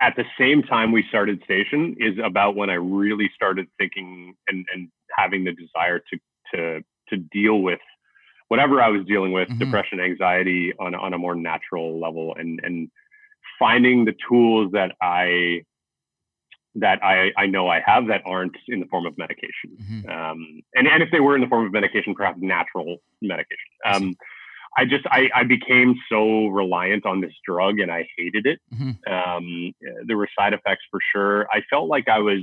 at the same time we started Station is about when I really started thinking and, and having the desire to, to, to deal with whatever I was dealing with, mm-hmm. depression, anxiety on, on a more natural level, and, and finding the tools that I, that I, I know I have that aren't in the form of medication. Mm-hmm. Um, and, and if they were in the form of medication, perhaps natural medication. Um, I just, I, I became so reliant on this drug, and I hated it. Mm-hmm. Um, there were side effects for sure. I felt like I was,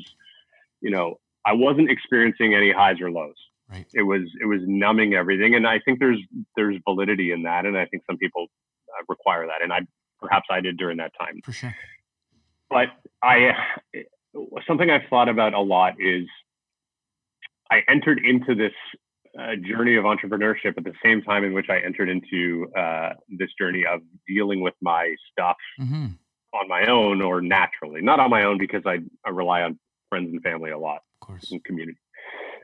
you know, I wasn't experiencing any highs or lows. Right. It was, it was numbing everything. And I think there's, there's validity in that. And I think some people uh, require that. And I, perhaps I did during that time. For sure. But I, it, something I've thought about a lot is I entered into this uh, journey of entrepreneurship at the same time in which I entered into uh, this journey of dealing with my stuff mm-hmm. on my own, or naturally, not on my own, because I, I rely on friends and family a lot, of course, and community,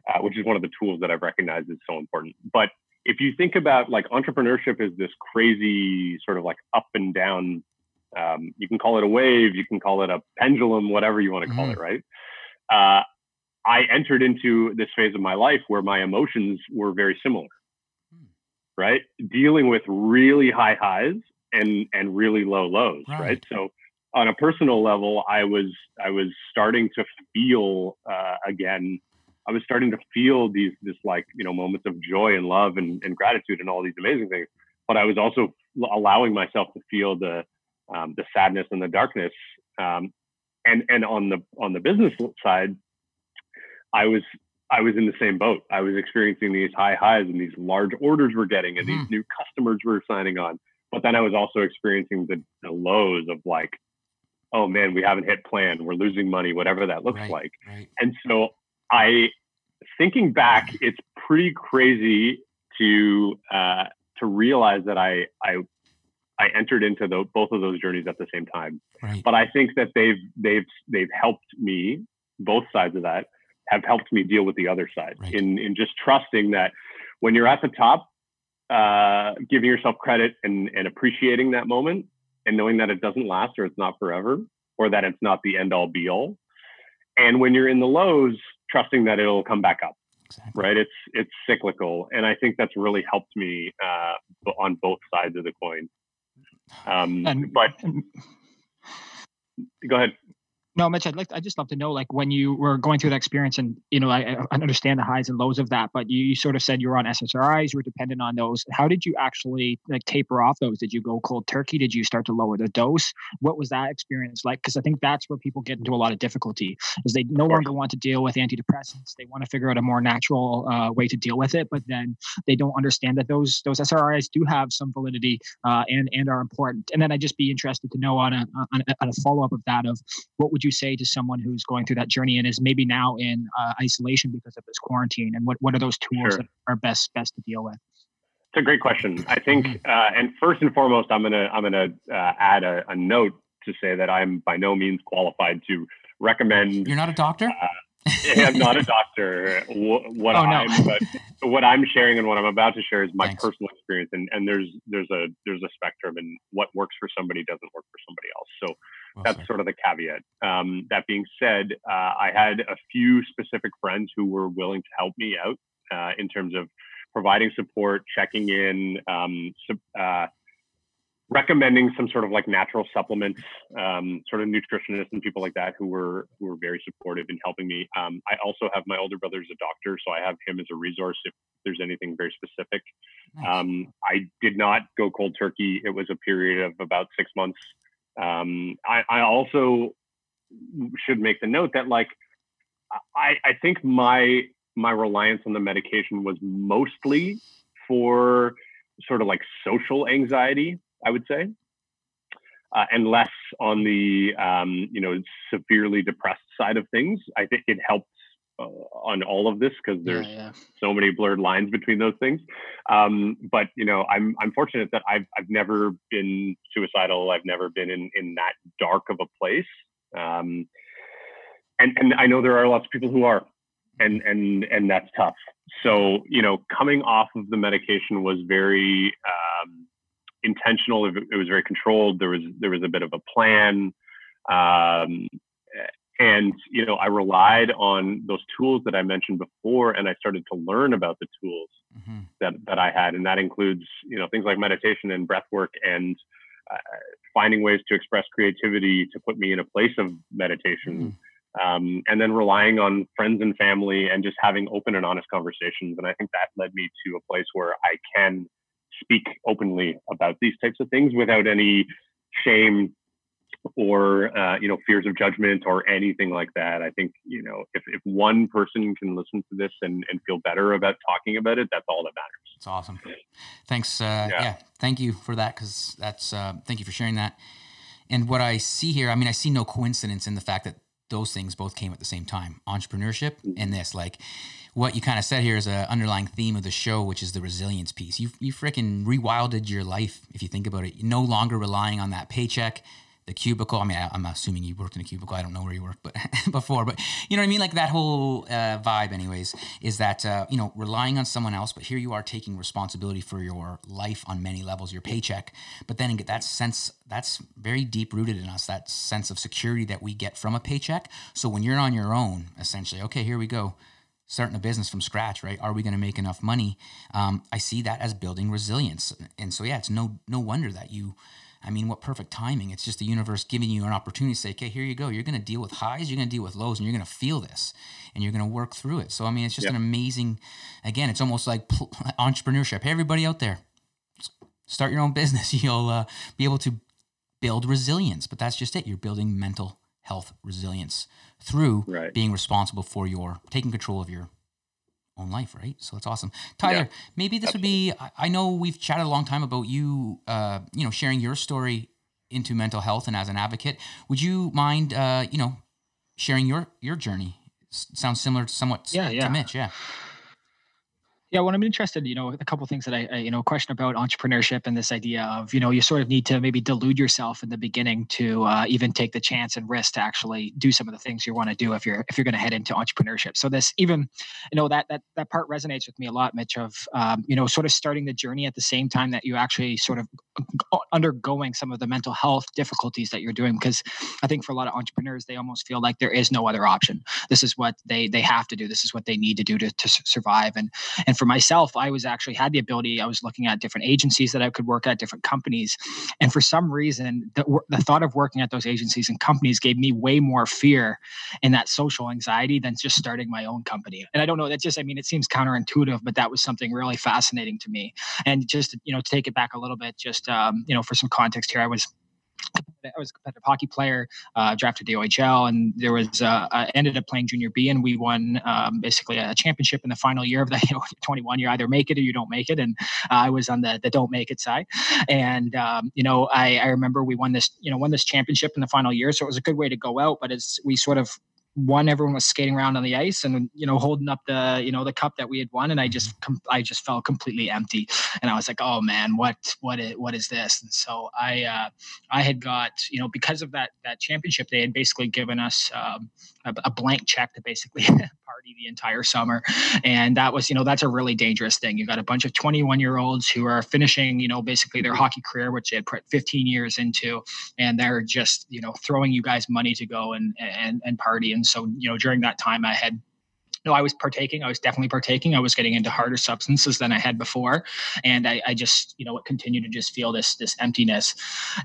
uh, which is one of the tools that I've recognized is so important. But if you think about, like, entrepreneurship is this crazy sort of like up and down, um, you can call it a wave, you can call it a pendulum, whatever you want to call mm-hmm. it, right? Uh, I entered into this phase of my life where my emotions were very similar, mm. right? Dealing with really high highs and and really low lows, right? right? So on a personal level, I was I was starting to feel uh, again, I was starting to feel these this like, you know, moments of joy and love and, and gratitude and all these amazing things. But I was also allowing myself to feel the um, the sadness and the darkness. Um, and and on the on the business side, I was I was in the same boat. I was experiencing these high highs and these large orders we're getting and mm-hmm. these new customers we're signing on. But then I was also experiencing the, the lows of like, oh man, we haven't hit plan. We're losing money, whatever that looks right, like. Right. And so I, thinking back, it's pretty crazy to uh, to realize that I I, I entered into the, both of those journeys at the same time. Right. But I think that they've they've they've helped me. Both sides of that have helped me deal with the other side right. in in just trusting that when you're at the top, uh, giving yourself credit and and appreciating that moment and knowing that it doesn't last or it's not forever or that it's not the end all be all. And when you're in the lows, trusting that it'll come back up, exactly. right? It's it's cyclical. And I think that's really helped me uh, on both sides of the coin. Um, and, but and... go ahead. No, Mitch, I'd like to, I'd just love to know, like, when you were going through that experience and, you know, I, I understand the highs and lows of that, but you, you sort of said you were on S S R Is, you were dependent on those. How did you actually, like, taper off those? Did you go cold turkey? Did you start to lower the dose? What was that experience like? Because I think that's where people get into a lot of difficulty is they no longer want to deal with antidepressants. They want to figure out a more natural uh, way to deal with it, but then they don't understand that those those S S R Is do have some validity uh, and, and are important. And then I'd just be interested to know on a, on a, on a follow-up of that of what would you say to someone who's going through that journey and is maybe now in uh, isolation because of this quarantine? And what, what are those tools sure. that are best best to deal with? It's a great question. I think, uh, and first and foremost, I'm gonna I'm gonna uh, add a, a note to say that I'm by no means qualified to recommend. You're not a doctor? Uh, I'm not a doctor. What, what oh, I'm no. but what I'm sharing and what I'm about to share is my Thanks. personal experience, and, and there's there's a there's a spectrum, and what works for somebody doesn't work for somebody else. So. That's sort of the caveat. Um, that being said, uh, I had a few specific friends who were willing to help me out uh, in terms of providing support, checking in, um, uh, recommending some sort of like natural supplements, um, sort of nutritionists and people like that who were who were very supportive in helping me. Um, I also have my older brother is a doctor, so I have him as a resource if there's anything very specific. Nice. Um, I did not go cold turkey. It was a period of about six months. Um, I, I also should make the note that, like, I, I think my my reliance on the medication was mostly for sort of like social anxiety, I would say, uh, and less on the um, you know severely depressed side of things. I think it helped uh, on all of this because there's yeah, yeah. so many blurred lines between those things. Um, but you know, I'm I'm fortunate that I've I've never been suicidal. I've never been in, in that dark of a place. Um, and and I know there are lots of people who are, and and and that's tough. So you know, coming off of the medication was very um, intentional. It, it was very controlled. There was there was a bit of a plan. Um, And, you know, I relied on those tools that I mentioned before, and I started to learn about the tools mm-hmm. that, that I had. And that includes, you know, things like meditation and breath work and uh, finding ways to express creativity to put me in a place of meditation. Mm-hmm. Um, and then relying on friends and family and just having open and honest conversations. And I think that led me to a place where I can speak openly about these types of things without any shame or, uh, you know, fears of judgment or anything like that. I think, you know, if, if one person can listen to this and, and feel better about talking about it, that's all that matters. It's awesome. Thanks. Uh, yeah. yeah. Thank you for that. Cause that's, uh, thank you for sharing that. And what I see here, I mean, I see no coincidence in the fact that those things both came at the same time, entrepreneurship and this, like what you kind of said here is an underlying theme of the show, which is the resilience piece. You, you freaking rewilded your life. If you think about it, you're no longer relying on that paycheck, the cubicle. I mean, I, I'm assuming you worked in a cubicle. I don't know where you worked but before, but you know what I mean? Like that whole uh, vibe anyways, is that, uh, you know, relying on someone else, but here you are taking responsibility for your life on many levels, your paycheck, but then get that sense, that's very deep rooted in us, that sense of security that we get from a paycheck. So when you're on your own, essentially, okay, here we go. Starting a business from scratch, right? Are we going to make enough money? Um, I see that as building resilience. And so, yeah, it's no no wonder that you, I mean, what perfect timing. It's just the universe giving you an opportunity to say, okay, here you go. You're going to deal with highs, you're going to deal with lows, and you're going to feel this, and you're going to work through it. So, I mean, it's just yep. an amazing, again, it's almost like pl- entrepreneurship. Hey, everybody out there, start your own business. You'll uh, be able to build resilience, but that's just it. You're building mental health resilience through right. being responsible for your taking control of your own life. Right. So that's awesome. Tyler, yeah. maybe this Absolutely. would be, I know we've chatted a long time about you, uh, you know, sharing your story into mental health and as an advocate, would you mind, uh, you know, sharing your, your journey? S- sounds similar somewhat yeah, to yeah. Mitch. Yeah. Yeah, well, I'm interested, you know, a couple of things that I, I, you know, question about entrepreneurship and this idea of, you know, you sort of need to maybe delude yourself in the beginning to uh, even take the chance and risk to actually do some of the things you want to do if you're if you're going to head into entrepreneurship. So this even, you know, that that that part resonates with me a lot, Mitch, of, um, you know, sort of starting the journey at the same time that you actually sort of undergoing some of the mental health difficulties that you're doing. Because I think for a lot of entrepreneurs, they almost feel like there is no other option. This is what they they have to do. This is what they need to do to, to survive. And, and for myself, I was actually had the ability, I was looking at different agencies that I could work at, different companies. And for some reason, the, the thought of working at those agencies and companies gave me way more fear and that social anxiety than just starting my own company. And I don't know, that's just, I mean, it seems counterintuitive, but that was something really fascinating to me. And just, you know, to take it back a little bit, just, um, you know, for some context here, I was I was a competitive hockey player, uh, drafted to the O H L, and there was uh, I ended up playing junior B, and we won um, basically a championship in the final year of the you know, twenty-one. You either make it or you don't make it, and uh, I was on the, the don't make it side. And um, you know, I, I remember we won this you know won this championship in the final year, so it was a good way to go out. But as we sort of won, everyone was skating around on the ice and, you know, holding up the, you know, the cup that we had won. And I just, com- I just felt completely empty. And I was like, oh man, what, what, is, what is this? And so I, uh, I had got, you know, because of that, that championship, they had basically given us um, a, a blank check to basically party the entire summer. And that was, you know, that's a really dangerous thing. You've got a bunch of twenty-one year olds who are finishing, you know, basically their hockey career, which they had put fifteen years into, and they're just, you know, throwing you guys money to go and, and, and party. And so, you know, during that time I had, no, I was partaking. I was definitely partaking. I was getting into harder substances than I had before. And I, I just, you know, it continued to just feel this, this emptiness.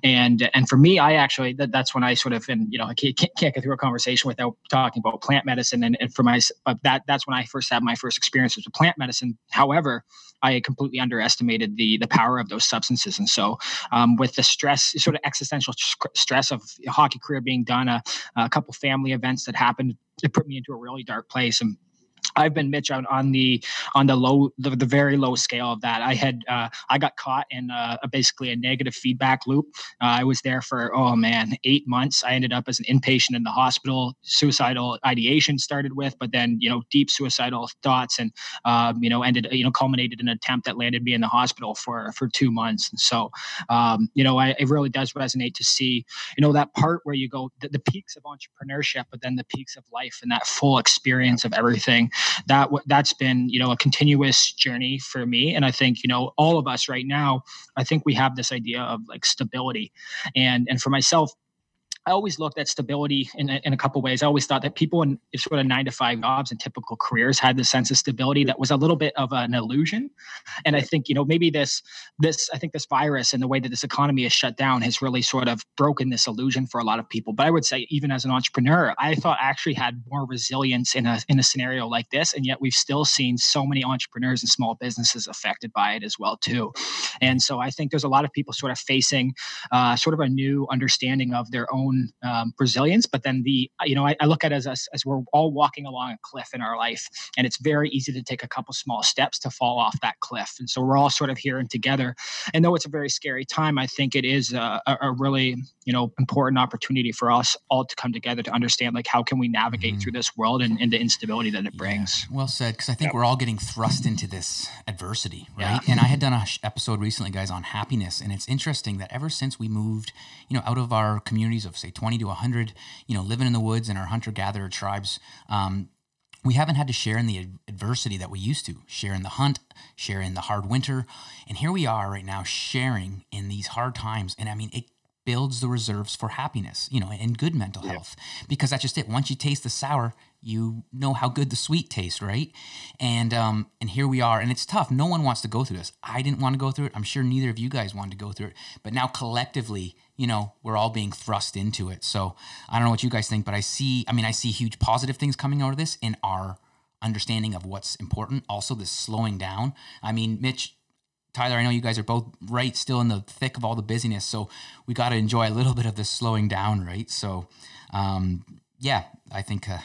And, and for me, I actually, that, that's when I sort of, and, you know, I can't, can't get through a conversation without talking about plant medicine. And, and for my, but that, that's when I first had my first experiences with plant medicine. However, I completely underestimated the the power of those substances. And so um, with the stress, sort of existential stress of a hockey career being done, a, a couple family events that happened, it put me into a really dark place. And I've been Mitch on, on the on the low the, the very low scale of that. I had uh, I got caught in uh, a, basically a negative feedback loop. Uh, I was there for oh man eight months. I ended up as an inpatient in the hospital. Suicidal ideation started with, but then you know deep suicidal thoughts, and um, you know ended you know culminated in an attempt that landed me in the hospital for for two months. And so um, you know I, it really does resonate to see you know that part where you go the, the peaks of entrepreneurship, but then the peaks of life and that full experience of everything. That that's been, you know, a continuous journey for me. And I think, you know, all of us right now, I think we have this idea of like stability. And, and for myself, I always looked at stability in a, in a couple of ways. I always thought that people in sort of nine to five jobs and typical careers had this sense of stability that was a little bit of an illusion. And I think, you know, maybe this, this, I think this virus and the way that this economy is shut down has really sort of broken this illusion for a lot of people. But I would say even as an entrepreneur, I thought I actually had more resilience in a, in a scenario like this. And yet we've still seen so many entrepreneurs and small businesses affected by it as well too. And so I think there's a lot of people sort of facing uh, sort of a new understanding of their own own um, resilience. But then the, you know, I, I look at it as us as we're all walking along a cliff in our life, and it's very easy to take a couple small steps to fall off that cliff. And so we're all sort of here and together. And though it's a very scary time, I think it is a, a really, you know, important opportunity for us all to come together to understand, like, how can we navigate mm-hmm. through this world and, and the instability that it brings. Yeah. Well said, because I think yeah. we're all getting thrust into this adversity, right? Yeah. And I had done an sh- episode recently, guys, on happiness. And it's interesting that ever since we moved, you know, out of our communities of, say, twenty to one hundred, you know, living in the woods in our hunter-gatherer tribes, um, we haven't had to share in the adversity that we used to, share in the hunt, share in the hard winter. And here we are right now sharing in these hard times. And I mean, it builds the reserves for happiness, you know, and good mental yeah. health, because that's just it. Once you taste the sour, you know how good the sweet tastes, right? And um, and here we are, and it's tough. No one wants to go through this. I didn't want to go through it. I'm sure neither of you guys wanted to go through it. But now collectively, you know, we're all being thrust into it. So I don't know what you guys think, but I see, I mean, I see huge positive things coming out of this in our understanding of what's important. Also, this slowing down. I mean, Mitch, Tyler, I know you guys are both right still in the thick of all the busyness, so we got to enjoy a little bit of this slowing down, right? So, um, yeah, I think, uh,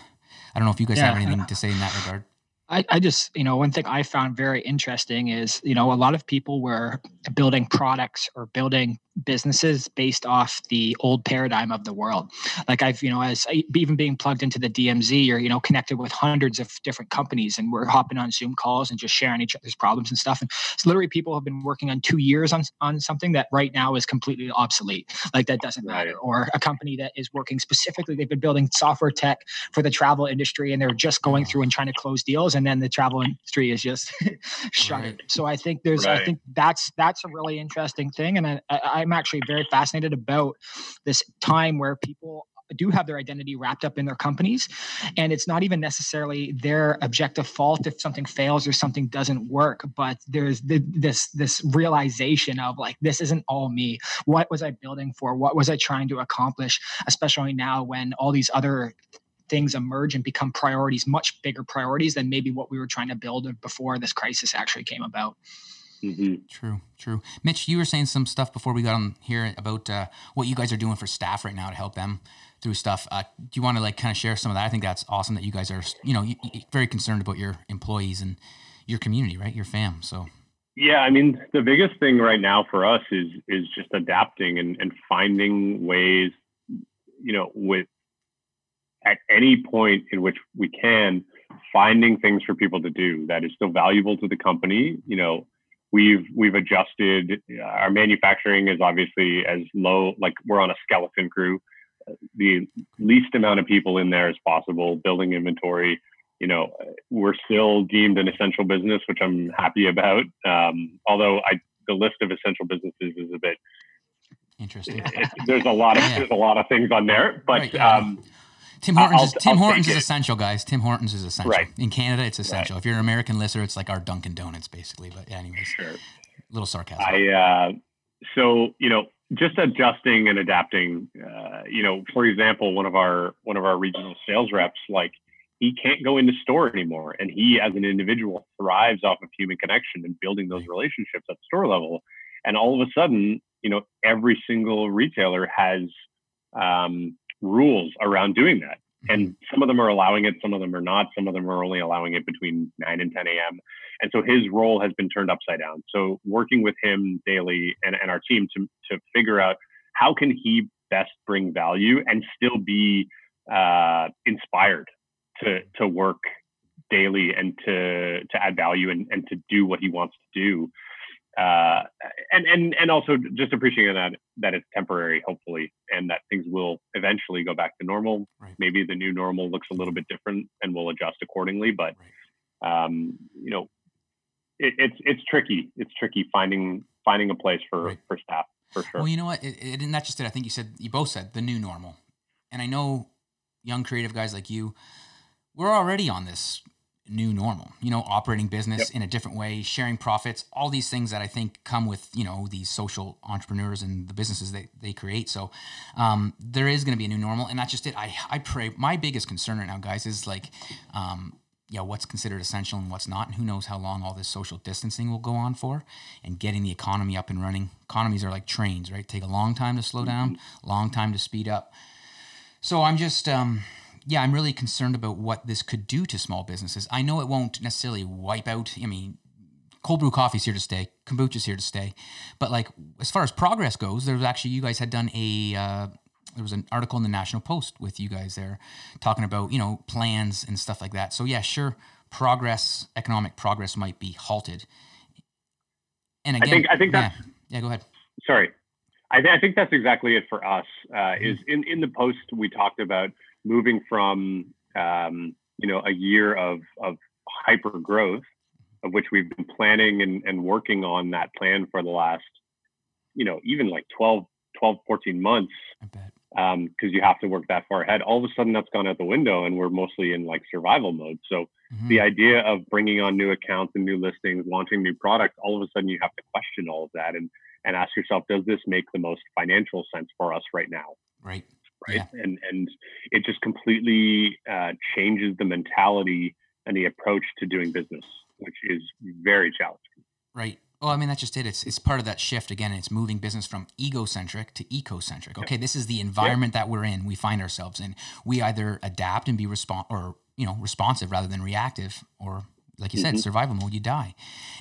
I don't know if you guys yeah. have anything to say in that regard. I, I just, you know, one thing I found very interesting is, you know, a lot of people were building products or building businesses based off the old paradigm of the world. Like I've, you know, as I, even being plugged into the D M Z, or, you know, connected with hundreds of different companies, and we're hopping on Zoom calls and just sharing each other's problems and stuff. And so literally people have been working on two years on, on something that right now is completely obsolete. Like that doesn't matter. Or a company that is working specifically, they've been building software tech for the travel industry, and they're just going through and trying to close deals. And then the travel industry is just shuttered. Right. So I think there's, right. I think that's, that's a really interesting thing. And I, I I'm actually very fascinated about this time where people do have their identity wrapped up in their companies, and it's not even necessarily their objective fault if something fails or something doesn't work, but there's the, this this realization of like, this isn't all me. What was I building for? What was I trying to accomplish? Especially now when all these other things emerge and become priorities, much bigger priorities than maybe what we were trying to build before this crisis actually came about. Mm-hmm. True, true. Mitch, you were saying some stuff before we got on here about uh, what you guys are doing for staff right now to help them through stuff. Uh, do you want to like kind of share some of that? I think that's awesome that you guys are, you know, you, you're very concerned about your employees and your community, right? Your fam. So. Yeah, I mean, the biggest thing right now for us is is just adapting and, and finding ways, you know, with at any point in which we can, finding things for people to do that is still valuable to the company, you know. We've we've adjusted. Our manufacturing is obviously as low, like we're on a skeleton crew, the least amount of people in there as possible, building inventory. You know, we're still deemed an essential business, which I'm happy about. Um, although I, the list of essential businesses is a bit interesting. It, there's a lot of yeah. there's a lot of things on there, but right, yeah. um, Tim Hortons I'll, is, Tim I'll Hortons is essential, guys. Tim Hortons is essential. Right. In Canada, it's essential. Right. If you're an American listener, it's like our Dunkin' Donuts, basically. But anyways, sure. A little sarcasm. I, uh, so, you know, just adjusting and adapting. Uh, you know, for example, one of our one of our regional sales reps, like he can't go into store anymore. And he, as an individual, thrives off of human connection and building those relationships at store level. And all of a sudden, you know, every single retailer has... Um, rules around doing that. And some of them are allowing it, some of them are not, some of them are only allowing it between nine and ten a.m. And so his role has been turned upside down. So working with him daily and, and our team to, to figure out how can he best bring value and still be uh, inspired to to work daily and to to add value and, and to do what he wants to do. Uh, and, and, and also just appreciating that, that it's temporary, hopefully, and that things will eventually go back to normal. Right. Maybe the new normal looks a little bit different and we'll adjust accordingly, but, right. um, you know, it, it's, it's tricky. It's tricky finding, finding a place for, right. for staff for sure. Well, you know what, it, it, and that's just it. I think you said, you both said the new normal, and I know young creative guys like you, we're already on this new normal, you know, operating business yep. in a different way, sharing profits, all these things that I think come with, you know, these social entrepreneurs and the businesses that they create. So um, there is going to be a new normal, and that's just it. I, I pray my biggest concern right now, guys, is like, um, you know, what's considered essential and what's not, and who knows how long all this social distancing will go on for, and getting the economy up and running. Economies are like trains, right? Take a long time to slow down, long time to speed up. So I'm just, um, yeah, I'm really concerned about what this could do to small businesses. I know it won't necessarily wipe out, I mean, cold brew coffee's here to stay, kombucha's here to stay. But like, as far as progress goes, there was actually, you guys had done a, uh, there was an article in the National Post with you guys there talking about, you know, plans and stuff like that. So yeah, sure, progress, economic progress might be halted. And again, I think, I think that's, yeah, yeah, go ahead. Sorry. I, th- I think that's exactly it for us. Uh, is in, in the post we talked about moving from um, you know a year of of hyper growth, of which we've been planning and, and working on that plan for the last you know even like twelve, twelve fourteen months, because um, you have to work that far ahead. All of a sudden that's gone out the window, and we're mostly in like survival mode. So mm-hmm. the idea of bringing on new accounts and new listings, launching new products, all of a sudden you have to question all of that and. And ask yourself, does this make the most financial sense for us right now? Right. Right. Yeah. And and it just completely uh, changes the mentality and the approach to doing business, which is very challenging. Right. Well, I mean, that's just it. It's it's part of that shift. Again, it's moving business from egocentric to ecocentric. Okay, yeah. This is the environment yeah. that we're in, we find ourselves in. We either adapt and be respon- or you know, responsive rather than reactive, or like you mm-hmm. said, survival mode, you die.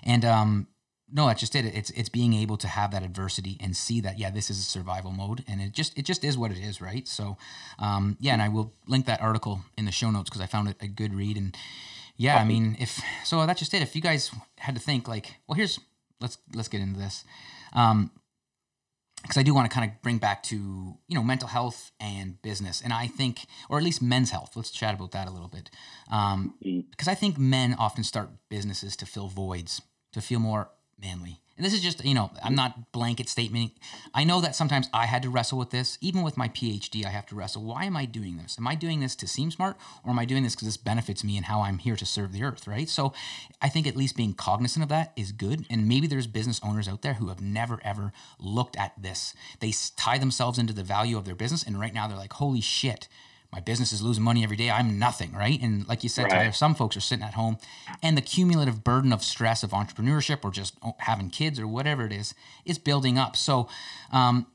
And um No, that's just it. It's it's being able to have that adversity and see that, yeah, this is a survival mode, and it just it just is what it is, right? So, um, yeah, and I will link that article in the show notes because I found it a good read. And yeah, I mean, if so, that's just it. If you guys had to think, like, well, here's let's let's get into this, um, because I do want to kind of bring back to you know mental health and business, and I think, or at least men's health. Let's chat about that a little bit, um, because I think men often start businesses to fill voids, to feel more manly. And this is just, you know, I'm not blanket statement. I know that sometimes I had to wrestle with this. Even with my P H D, I have to wrestle. Why am I doing this? Am I doing this to seem smart, or am I doing this because this benefits me and how I'm here to serve the earth, right? So I think at least being cognizant of that is good. And maybe there's business owners out there who have never, ever looked at this. They tie themselves into the value of their business. And right now they're like, holy shit, my business is losing money every day. I'm nothing, right? And like you said, right. Tyler, some folks are sitting at home, and the cumulative burden of stress of entrepreneurship or just having kids or whatever it is, is building up. So um,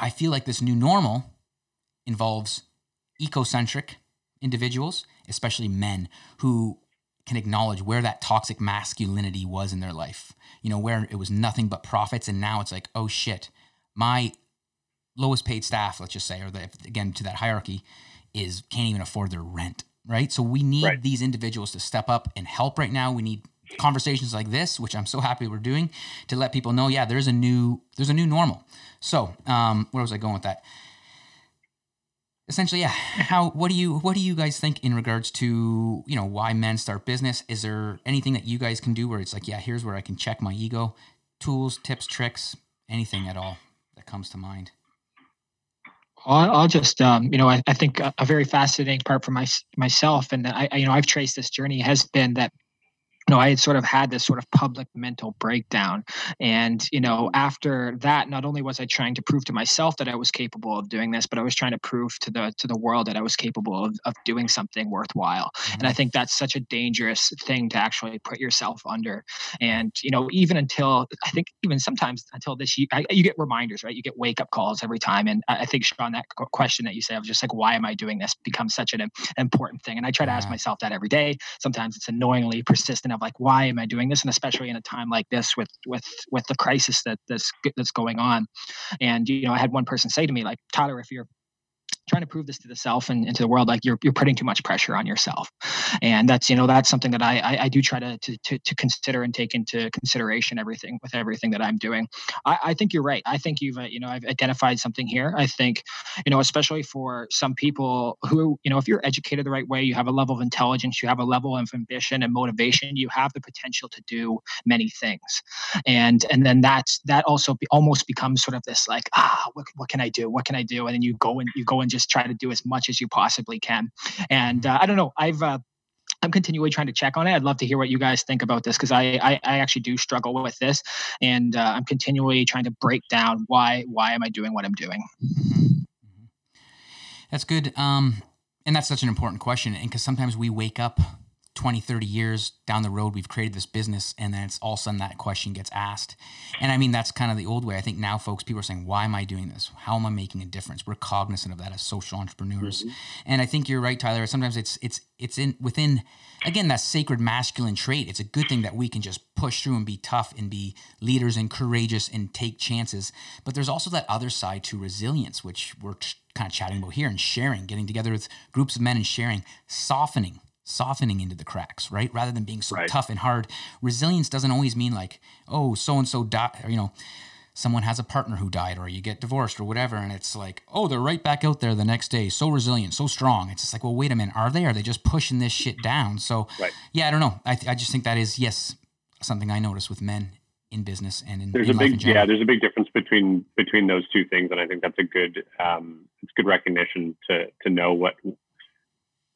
I feel like this new normal involves ecocentric individuals, especially men, who can acknowledge where that toxic masculinity was in their life, you know, where it was nothing but profits. And now it's like, oh shit, my lowest paid staff, let's just say, or the, again, to that hierarchy, is can't even afford their rent, right? So we need right. these individuals to step up and help right now. We need conversations like this, which I'm so happy we're doing, to let people know, yeah, there's a new, there's a new normal. So um, where was I going with that? Essentially, yeah. How, what do you, what do you guys think in regards to, you know, why men start business? Is there anything that you guys can do where it's like, yeah, here's where I can check my ego, tools, tips, tricks, anything at all that comes to mind? I'll, I'll just, um, you know, I, I think a, a very fascinating part for my, myself, and I, I, you know, I've traced this journey, has been that, you know, I had sort of had this sort of public mental breakdown. And, you know, after that, not only was I trying to prove to myself that I was capable of doing this, but I was trying to prove to the to the world that I was capable of, of doing something worthwhile. Mm-hmm. And I think that's such a dangerous thing to actually put yourself under. And, you know, even until, I think even sometimes until this year, I, you get reminders, right? You get wake-up calls every time. And I think, Sean, that question that you said, I was just like, why am I doing this, becomes such an important thing. And I try to ask myself that every day. Sometimes it's annoyingly persistent. Of like, why am I doing this? And especially in a time like this, with with with the crisis that this that's going on. And you know, I had one person say to me, like, Tyler, if you're trying to prove this to the self and, and to the world, like you're you're putting too much pressure on yourself. And that's, you know, that's something that I I, I do try to, to to to consider and take into consideration everything with everything that I'm doing. I, I think you're right. I think you've uh, you know I've identified something here. I think, you know, especially for some people who, you know, if you're educated the right way, you have a level of intelligence, you have a level of ambition and motivation, you have the potential to do many things. And and then that's that also be, almost becomes sort of this like ah what what can I do? What can I do? And then you go and you go and just try to do as much as you possibly can. And uh, I don't know, I've, uh, I'm continually trying to check on it. I'd love to hear what you guys think about this, because I, I, I actually do struggle with this, and uh, I'm continually trying to break down why, why am I doing what I'm doing? Mm-hmm. That's good. Um, and that's such an important question. And because sometimes we wake up twenty, thirty years down the road, we've created this business, and then it's all of a sudden that question gets asked. And I mean, that's kind of the old way. I think now folks, people are saying, why am I doing this? How am I making a difference? We're cognizant of that as social entrepreneurs. Mm-hmm. And I think you're right, Tyler. Sometimes it's it's it's in within, again, that sacred masculine trait. It's a good thing that we can just push through and be tough and be leaders and courageous and take chances. But there's also that other side to resilience, which we're t- kind of chatting about here, and sharing, getting together with groups of men and sharing, softening. softening into the cracks, right? Rather than being so right. tough and hard. Resilience doesn't always mean like, oh, so-and-so died, or, you know, someone has a partner who died, or you get divorced or whatever. And it's like, oh, they're right back out there the next day. So resilient, so strong. It's just like, well, wait a minute. Are they, are they just pushing this shit down? So right. yeah, I don't know. I th- I just think that is, yes, something I notice with men in business and in, there's in a big, yeah, there's a big difference between, between those two things. And I think that's a good, um, it's good recognition to, to know what,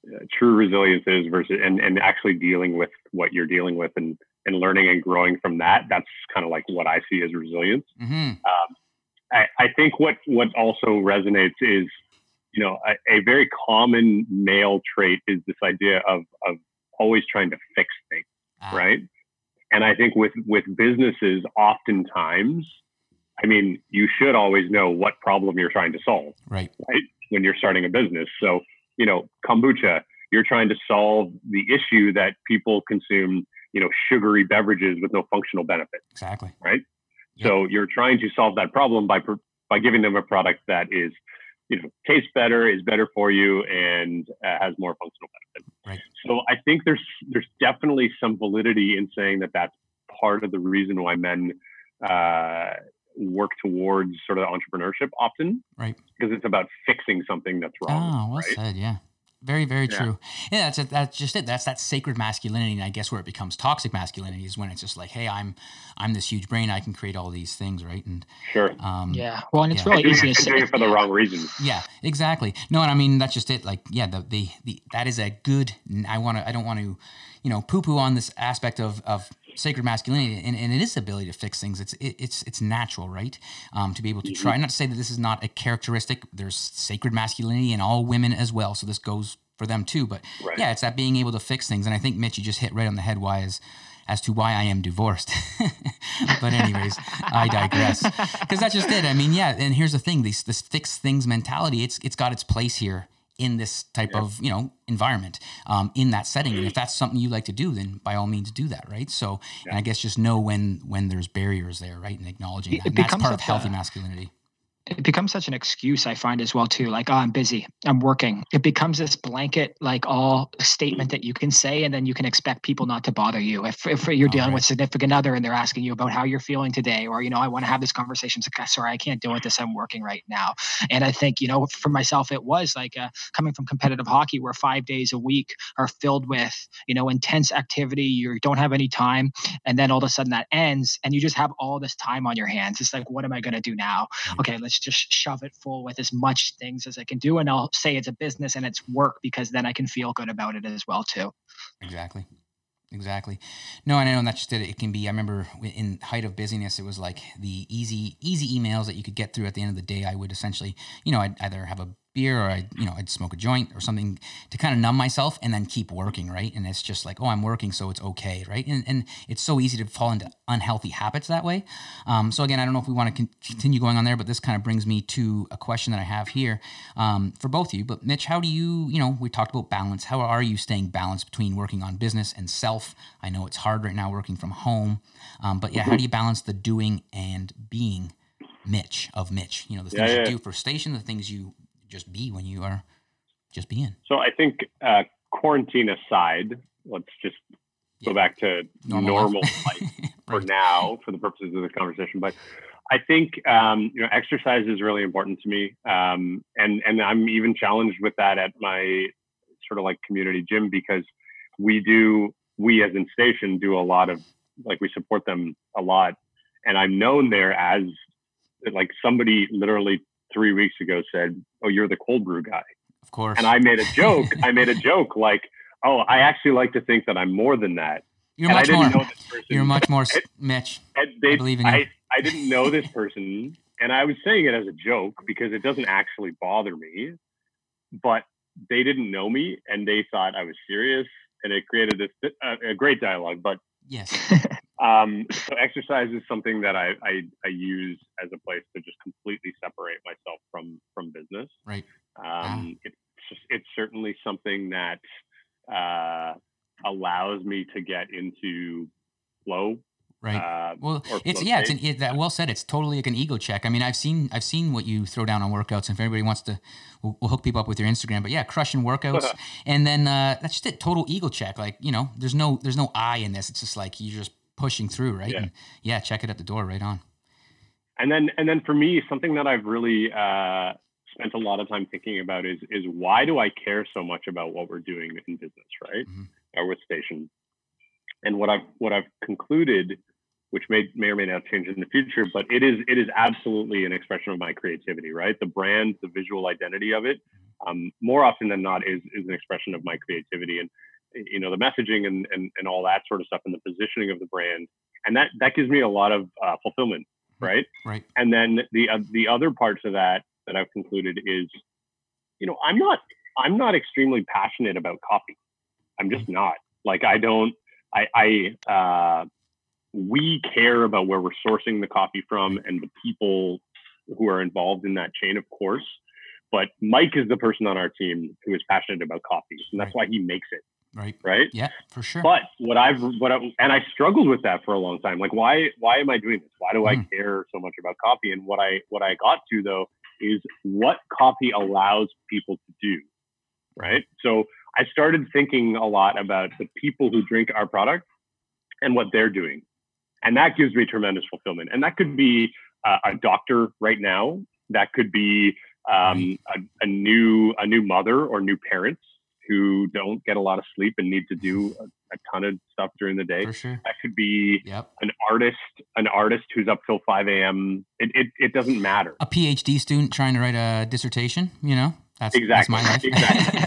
Uh, true resilience is versus and, and actually dealing with what you're dealing with and, and learning and growing from that. That's kind of like what I see as resilience. Mm-hmm. Um, I, I think what, what also resonates is, you know, a, a very common male trait is this idea of, of always trying to fix things. Ah. Right. And I think with, with businesses, oftentimes, I mean, you should always know what problem you're trying to solve, right? right? When you're starting a business. So, you know, kombucha, you're trying to solve the issue that people consume, you know, sugary beverages with no functional benefit. Exactly. Right. Yep. So you're trying to solve that problem by, by giving them a product that is, you know, tastes better, is better for you, and uh, has more functional benefit. Right. So I think there's, there's definitely some validity in saying that that's part of the reason why men, uh, work towards sort of entrepreneurship often, right? Because it's about fixing something that's wrong. Oh, well right? said, yeah. Very, very yeah. true. Yeah, that's a, that's just it. That's that sacred masculinity, and I guess where it becomes toxic masculinity is when it's just like, hey, I'm I'm this huge brain, I can create all these things, right? And sure, um, yeah. Well, and it's yeah. really and easy to say it for yeah. the wrong reasons. Yeah, exactly. No, and I mean that's just it. Like, yeah, the the, the that is a good. I want to. I don't want to, you know, poo poo on this aspect of of. sacred masculinity and, and it is the ability to fix things. It's it, it's it's natural, right? Um, to be able to mm-hmm. try. Not to say that this is not a characteristic. There's sacred masculinity in all women as well, so this goes for them too. But right. yeah, it's that being able to fix things. And I think Mitch, you just hit right on the head. Why is as to why I am divorced. But anyways, I digress. Because that's just it. I mean, yeah. And here's the thing: these this fix things mentality. It's it's got its place here in this type yeah. of, you know, environment, um, in that setting. And if that's something you like to do, then by all means do that. Right. So, yeah. and I guess just know when, when there's barriers there, right. And acknowledging it, that. And that's part of healthy masculinity. It becomes such an excuse, I find, as well too. Like, oh, I'm busy, I'm working. It becomes this blanket, like all statement that you can say, and then you can expect people not to bother you. If, if you're dealing right. with significant other and they're asking you about how you're feeling today, or, you know, I want to have this conversation. So, sorry, I can't deal with this. I'm working right now. And I think, you know, for myself, it was like uh, coming from competitive hockey, where five days a week are filled with, you know, intense activity. You don't have any time. And then all of a sudden that ends and you just have all this time on your hands. It's like, what am I going to do now? Okay, let's just shove it full with as much things as I can do. And I'll say it's a business and it's work, because then I can feel good about it as well too. Exactly. Exactly. No, and I know that's just it. It can be, I remember in height of busyness, it was like the easy, easy emails that you could get through at the end of the day. I would essentially, you know, I'd either have a beer or I, you know, I'd smoke a joint or something to kind of numb myself and then keep working. Right. And it's just like, oh, I'm working, so it's okay. Right. And and it's so easy to fall into unhealthy habits that way. Um, so again, I don't know if we want to continue going on there, but this kind of brings me to a question that I have here um, for both of you. But Mitch, how do you, you know, we talked about balance. How are you staying balanced between working on business and self? I know it's hard right now working from home, um, but yeah, mm-hmm. how do you balance the doing and being Mitch of Mitch? You know, the things yeah, yeah. you do for Station, the things you just be when you are just being. So I think uh, quarantine aside, let's just yeah. go back to normal, normal life, life for right. now, for the purposes of this conversation. But I think um, you know, exercise is really important to me, um, and and I'm even challenged with that at my sort of like community gym, because we do we as in Station do a lot of, like, we support them a lot, and I'm known there as, like, somebody literally three weeks ago said, oh, you're the cold brew guy. Of course. And I made a joke. I made a joke like, oh, I actually like to think that I'm more than that. You're and much I didn't more. Know this person. You're much more, I, Mitch. I, they, I believe in you. I, I didn't know this person. And I was saying it as a joke because it doesn't actually bother me. But they didn't know me and they thought I was serious. and it created this, a, a great dialogue. But yes, um, so exercise is something that I, I I use as a place to just completely separate myself from from business. Right. Um, wow. It's just, it's certainly something that uh, allows me to get into flow. Right. Uh, well, it's yeah, it's an, it, that, well said. It's totally like an ego check. I mean, I've seen I've seen what you throw down on workouts. And if everybody wants to, we'll, we'll hook people up with your Instagram. But yeah, crushing workouts, and then uh, that's just it. Total ego check. Like you know, there's no there's no I in this. It's just like you're just pushing through, right? Yeah. And yeah, check it at the door, right on. And then and then for me, something that I've really uh, spent a lot of time thinking about is is why do I care so much about what we're doing in business, right? Mm-hmm. Or with Station. And what I've what I've concluded, which may may or may not change in the future, but it is it is absolutely an expression of my creativity, right? The brand, the visual identity of it, um, more often than not, is is an expression of my creativity, and you know the messaging and and, and all that sort of stuff, and the positioning of the brand, and that that gives me a lot of uh, fulfillment, right? Right. And then the uh, the other parts of that that I've concluded is, you know, I'm not I'm not extremely passionate about coffee. I'm just not. Like I don't. I, I uh, we care about where we're sourcing the coffee from and the people who are involved in that chain, of course. But Mike is the person on our team who is passionate about coffee, and that's right. why he makes it. Right. Right. Yeah, for sure. But what I've what I, and I struggled with that for a long time. Like, why why am I doing this? Why do mm. I care so much about coffee? And what I what I got to though is what coffee allows people to do. Right. So. I started thinking a lot about the people who drink our product and what they're doing. And that gives me tremendous fulfillment. And that could be uh, a doctor right now. That could be um, a, a new a new mother or new parents who don't get a lot of sleep and need to do a, a ton of stuff during the day. For sure. That could be yep. an artist, an artist who's up till five a.m. It, it it doesn't matter. A PhD student trying to write a dissertation, you know? That's, exactly. that's my life. Exactly.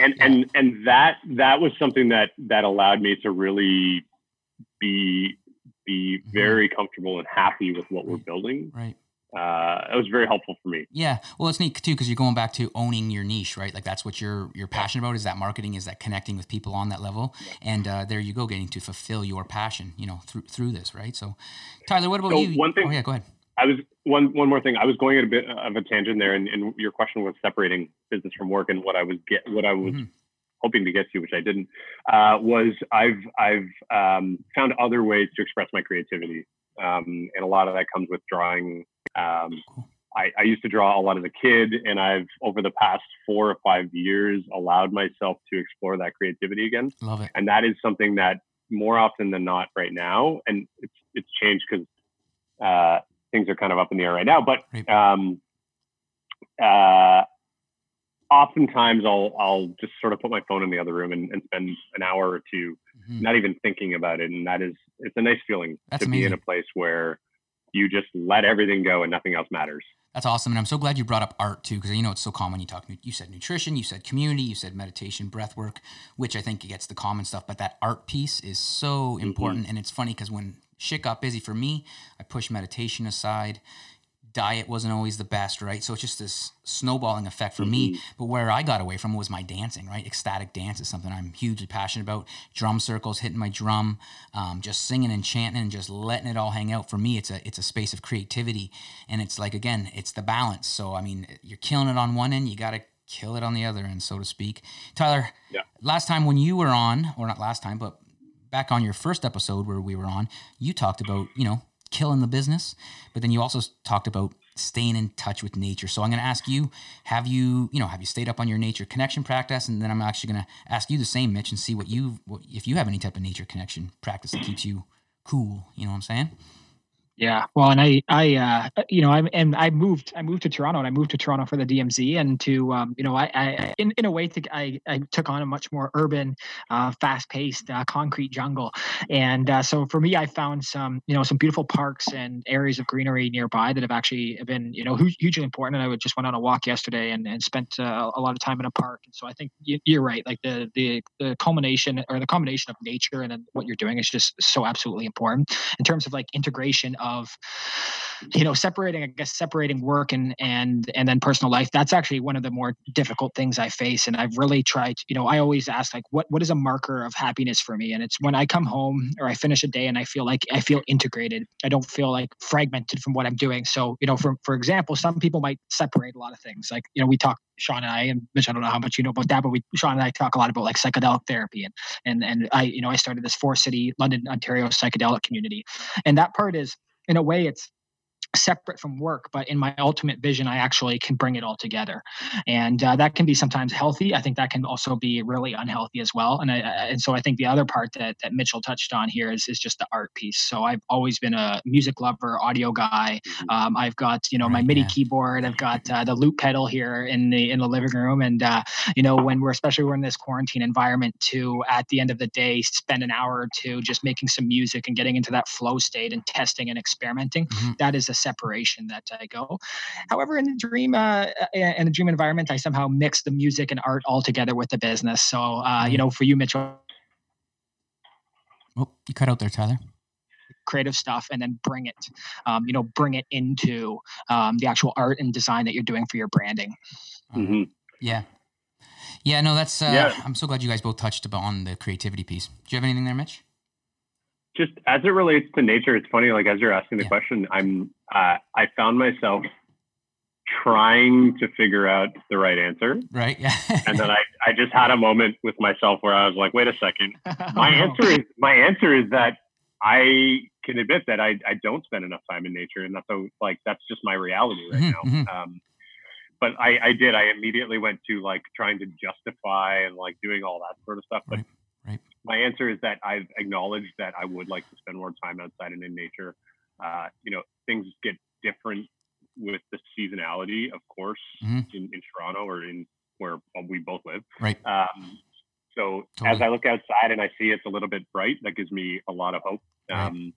And yeah. and and that that was something that that allowed me to really be be mm-hmm. very comfortable and happy with what right. we're building. Right. Uh, it was very helpful for me. Yeah. Well, it's neat too because you're going back to owning your niche, right? Like that's what you're you're passionate about. Is that marketing? Is that connecting with people on that level? Yeah. And uh, there you go, getting to fulfill your passion, you know, through through this, right? So, Tyler, what about so you? One thing. Oh yeah, go ahead. I was one one more thing. I was going at a bit of a tangent there, and, and your question was separating business from work, and what I was get, what I was mm-hmm. hoping to get to, which I didn't, uh, was I've I've um, found other ways to express my creativity, um, and a lot of that comes with drawing. Um, I, I used to draw a lot as a kid, and I've over the past four or five years allowed myself to explore that creativity again. Love it, and that is something that more often than not right now, and it's it's changed because. Uh, Things are kind of up in the air right now, but um, uh, oftentimes I'll I'll just sort of put my phone in the other room and, and spend an hour or two, mm-hmm. not even thinking about it, and that is it's a nice feeling That's to amazing. Be in a place where you just let everything go and nothing else matters. That's awesome, and I'm so glad you brought up art too, because you know it's so common. You talk, you said nutrition, you said community, you said meditation, breath work, which I think gets the common stuff, but that art piece is so mm-hmm. important, and it's funny because when shit got busy for me. I pushed meditation aside. Diet wasn't always the best, right? So it's just this snowballing effect for mm-hmm. me. But where I got away from was my dancing, right? Ecstatic dance is something I'm hugely passionate about. Drum circles, hitting my drum, um, just singing and chanting and just letting it all hang out. For me, it's a it's a space of creativity. And it's like, again, it's the balance. So, I mean, you're killing it on one end. You got to kill it on the other end, so to speak. Tyler, yeah. last time when you were on, or not last time, but back on your first episode where we were on, you talked about, you know, killing the business, but then you also talked about staying in touch with nature. So I'm going to ask you, have you, you know, have you stayed up on your nature connection practice? And then I'm actually going to ask you the same, Mitch, and see what you, what, if you have any type of nature connection practice that keeps you cool. You know what I'm saying? Yeah. Well, and I, I, uh, you know, I'm, and I moved, I moved to Toronto and I moved to Toronto for the D M Z and to, um, you know, I, I, in, in a way to, I, I took on a much more urban, uh, fast paced, uh, concrete jungle. And, uh, so for me, I found some, you know, some beautiful parks and areas of greenery nearby that have actually been, you know, hugely important. And I just went on a walk yesterday and, and spent uh, a lot of time in a park. And so I think you're right. Like the, the, the culmination or the combination of nature and then what you're doing is just so absolutely important in terms of like integration of of, you know, separating, I guess, separating work and, and, and then personal life. That's actually one of the more difficult things I face. And I've really tried, you know, I always ask like, what, what is a marker of happiness for me? And it's when I come home or I finish a day and I feel like I feel integrated. I don't feel like fragmented from what I'm doing. So, you know, for, for example, some people might separate a lot of things. Like, you know, we talk, Sean and I, and Mitch, I don't know how much you know about that, but we, Sean and I talk a lot about like psychedelic therapy. And, and, and I, you know, I started this four city, London, Ontario psychedelic community. And that part is, in a way, it's separate from work, but in my ultimate vision, I actually can bring it all together. And uh, that can be sometimes healthy. I think that can also be really unhealthy as well. And I, I, and so I think the other part that, that Mitchell touched on here is, is just the art piece. So I've always been a music lover, audio guy. Um, I've got, you know, my MIDI keyboard. I've got uh, the loop pedal here in the, in the living room. And, uh, you know, when we're, especially when we're in this quarantine environment, to at the end of the day, spend an hour or two just making some music and getting into that flow state and testing and experimenting. Mm-hmm. That is a separation that I go. However, in the dream, uh, in the dream environment, I somehow mix the music and art all together with the business. So, uh, you know, for you, Mitchell, oh, you cut out there, Tyler. Creative stuff, and then bring it, um, you know, bring it into um, the actual art and design that you're doing for your branding. Mm-hmm. Yeah, yeah, no, that's. Uh, yeah. I'm so glad you guys both touched on the creativity piece. Do you have anything there, Mitch? Just as it relates to nature, it's funny, like as you're asking the yeah. question, I'm, uh, I found myself trying to figure out the right answer. Right. Yeah. And then I, I just had a moment with myself where I was like, wait a second. My oh, answer no. is, my answer is that I can admit that I, I don't spend enough time in nature, and that's a, like, that's just my reality right mm-hmm, now. Mm-hmm. Um, but I, I did, I immediately went to like trying to justify and like doing all that sort of stuff. But right. Right. My answer is that I've acknowledged that I would like to spend more time outside and in nature. Uh, you know, things get different with the seasonality, of course, mm-hmm. in, in Toronto or in where we both live. Right. Um, so totally. As I look outside and I see it's a little bit bright, that gives me a lot of hope. Right. Um,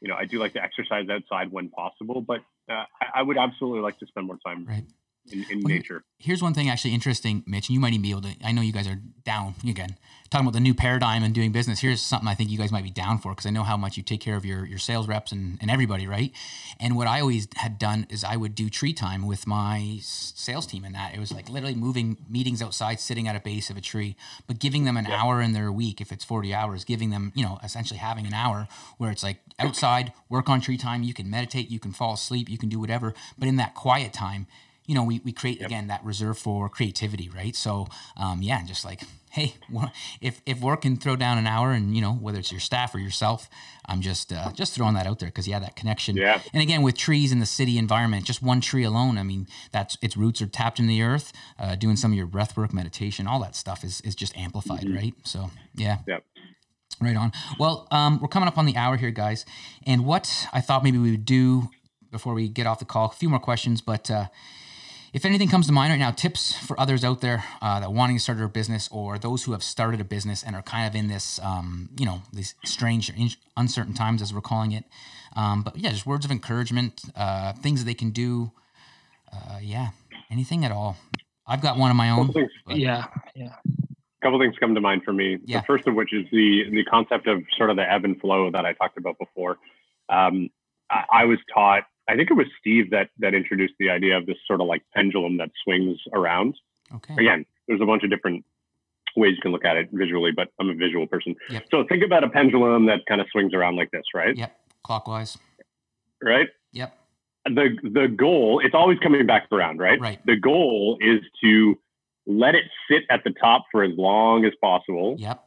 you know, I do like to exercise outside when possible, but uh, I, I would absolutely like to spend more time. Right. In, in well, nature. Here's one thing actually interesting, Mitch, and you might even be able to, I know you guys are down again, talking about the new paradigm and doing business. Here's something I think you guys might be down for, because I know how much you take care of your, your sales reps and, and everybody, right? And what I always had done is I would do tree time with my sales team, and that it was like literally moving meetings outside, sitting at a base of a tree, but giving them an yeah. hour in their week, if it's forty hours, giving them, you know, essentially having an hour where it's like outside, work on tree time, you can meditate, you can fall asleep, you can do whatever, but in that quiet time, you know, we, we create, yep. again, that reserve for creativity, right? So, um, yeah, just like, hey, if, if work can throw down an hour and, you know, whether it's your staff or yourself, I'm just uh, just throwing that out there because, yeah, that connection. Yeah. And again, with trees in the city environment, just one tree alone, I mean, that's its roots are tapped in the earth, uh, doing some of your breath work, meditation, all that stuff is, is just amplified, mm-hmm. right? So, yeah. Yep. Right on. Well, um, we're coming up on the hour here, guys. And what I thought maybe we would do before we get off the call, a few more questions, but... Uh, if anything comes to mind right now, tips for others out there uh, that wanting to start a business, or those who have started a business and are kind of in this, um, you know, these strange, uncertain times, as we're calling it. Um, but yeah, just words of encouragement, uh, things that they can do. Uh, yeah, anything at all. I've got one of my own. Yeah, yeah. A couple things come to mind for me. Yeah. The first of which is the the concept of sort of the ebb and flow that I talked about before. Um, I, I was taught. I think it was Steve that that introduced the idea of this sort of like pendulum that swings around. Okay. Again, there's a bunch of different ways you can look at it visually, but I'm a visual person. Yep. So think about a pendulum that kind of swings around like this, right? Yep. Clockwise. Right? Yep. The the goal, it's always coming back around, right? Right. The goal is to let it sit at the top for as long as possible. Yep.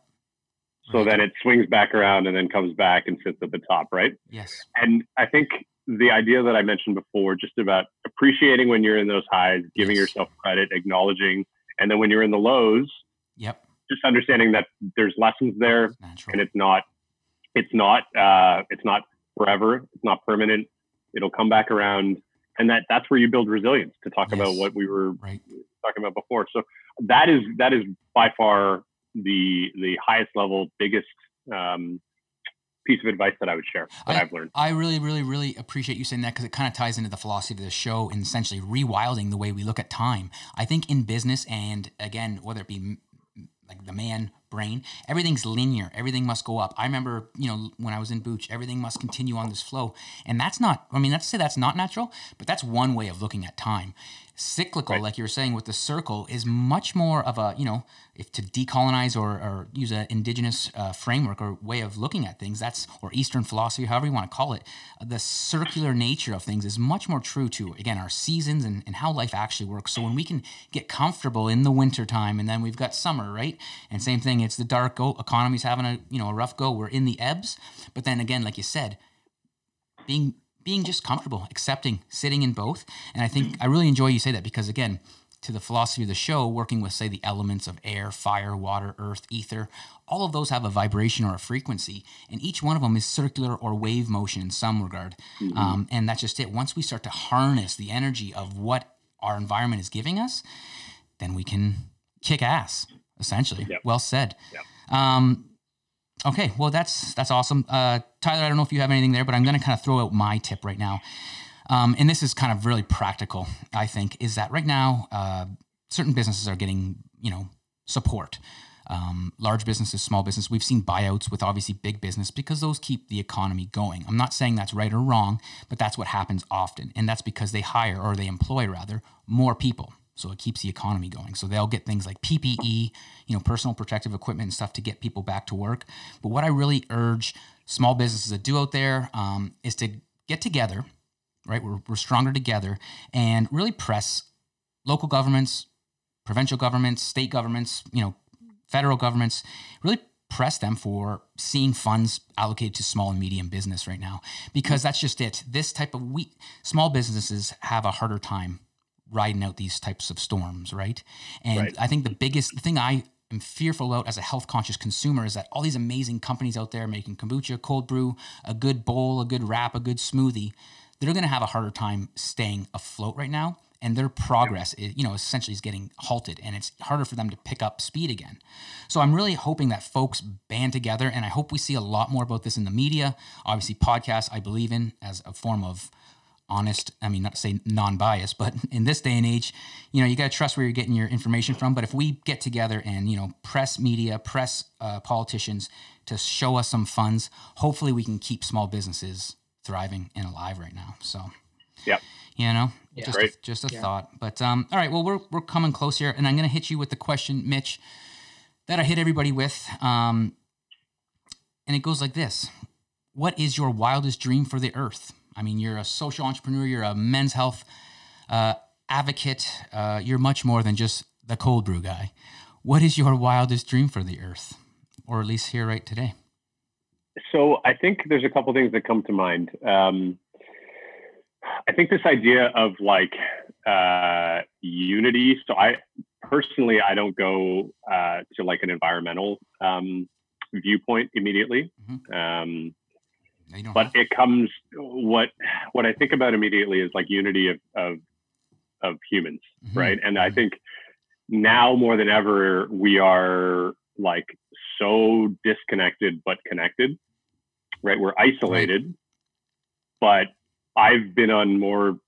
So right. Then it swings back around and then comes back and sits at the top, right? Yes. And I think the idea that I mentioned before, just about appreciating when you're in those highs, giving yes. yourself credit, acknowledging, and then when you're in the lows, yep, just understanding that there's lessons there, and it's not, it's not, uh, it's not forever, it's not permanent. It'll come back around, and that that's where you build resilience. To talk yes. about what we were right. talking about before, so that is that is by far the the highest level, biggest. Um, piece of advice that I would share that I, I've learned. I really, really, really appreciate you saying that, because it kind of ties into the philosophy of the show and essentially rewilding the way we look at time. I think in business, and again, whether it be like the man brain, everything's linear. Everything must go up. I remember, you know, when I was in Booch, everything must continue on this flow. And that's not, I mean, not to say that's not natural, but that's one way of looking at time. Cyclical, right. Like you were saying with the circle, is much more of a, you know, if to decolonize or, or use an indigenous uh, framework or way of looking at things, that's, or Eastern philosophy, however you want to call it, the circular nature of things is much more true to, again, our seasons and, and how life actually works. So when we can get comfortable in the winter time, and then we've got summer, right? And same thing, it's the dark go, economy's having a, you know, a rough go, we're in the ebbs. But then again, like you said, being being just comfortable, accepting, sitting in both. And I think I really enjoy you say that because, again, to the philosophy of the show, working with, say, the elements of air, fire, water, earth, ether, all of those have a vibration or a frequency, and each one of them is circular or wave motion in some regard. Mm-hmm. Um, and that's just it. Once we start to harness the energy of what our environment is giving us, then we can kick ass, essentially. Yep. Well said. Yep. Um, Okay, well, that's that's awesome. Uh, Tyler, I don't know if you have anything there, but I'm going to kind of throw out my tip right now. Um, and this is kind of really practical, I think, is that right now uh, certain businesses are getting, you know, support. Um, large businesses, small business. We've seen buyouts with obviously big business because those keep the economy going. I'm not saying that's right or wrong, but that's what happens often. And that's because they hire or they employ, rather, more people. So it keeps the economy going. So they'll get things like P P E, you know, personal protective equipment and stuff to get people back to work. But what I really urge small businesses to do out there um, is to get together, right? We're, we're stronger together and really press local governments, provincial governments, state governments, you know, federal governments, really press them for seeing funds allocated to small and medium business right now, because that's just it. This type of we small businesses have a harder time riding out these types of storms, right? And right. I think the biggest the thing I am fearful about as a health conscious consumer is that all these amazing companies out there making kombucha, cold brew, a good bowl, a good wrap, a good smoothie, they're going to have a harder time staying afloat right now. And their progress, is, you know, essentially is getting halted, and it's harder for them to pick up speed again. So I'm really hoping that folks band together, and I hope we see a lot more about this in the media. Obviously, podcasts I believe in as a form of honest, I mean, not to say non-biased, but in this day and age, you know, you got to trust where you're getting your information from. But if we get together and, you know, press media, press uh, politicians to show us some funds, hopefully we can keep small businesses thriving and alive right now. So, yeah, you know, yeah, just right. a, just a yeah. thought. But um, all right, well, we're we're coming close here, and I'm going to hit you with the question, Mitch, that I hit everybody with, um, and it goes like this: what is your wildest dream for the earth? I mean, you're a social entrepreneur, you're a men's health uh, advocate, uh, you're much more than just the cold brew guy. What is your wildest dream for the earth, or at least here right today? So I think there's a couple things that come to mind. Um, I think this idea of like uh, unity. So I personally, I don't go uh, to like an environmental um, viewpoint immediately. Mm-hmm. Um But it comes, what what I think about immediately is like unity of of, of humans, mm-hmm. right? And I think now more than ever, we are like so disconnected, but connected, right? We're isolated, right. But I've been on more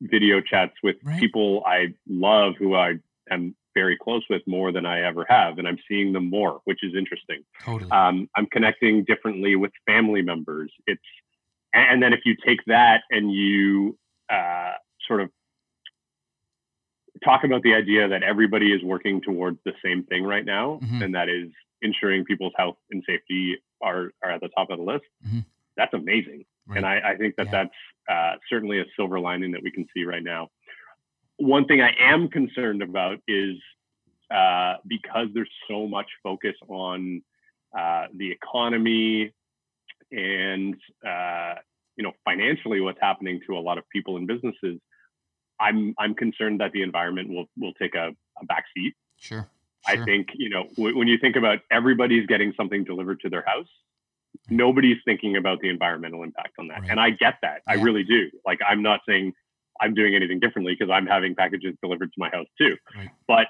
video chats with right. people I love who I am very close with more than I ever have. And I'm seeing them more, which is interesting. Totally. Um, I'm connecting differently with family members. It's, and then if you take that and you uh, sort of talk about the idea that everybody is working towards the same thing right now, mm-hmm. and that is ensuring people's health and safety are, are at the top of the list. Mm-hmm. That's amazing. Right. And I, I think that yeah. that's uh, certainly a silver lining that we can see right now. One thing I am concerned about is uh, because there's so much focus on uh, the economy and, uh, you know, financially what's happening to a lot of people and businesses, I'm I'm concerned that the environment will, will take a, a back seat. Sure, sure. I think, you know, w- when you think about everybody's getting something delivered to their house, right. nobody's thinking about the environmental impact on that. Right. And I get that. Yeah. I really do. Like, I'm not saying I'm doing anything differently because I'm having packages delivered to my house too. Right. But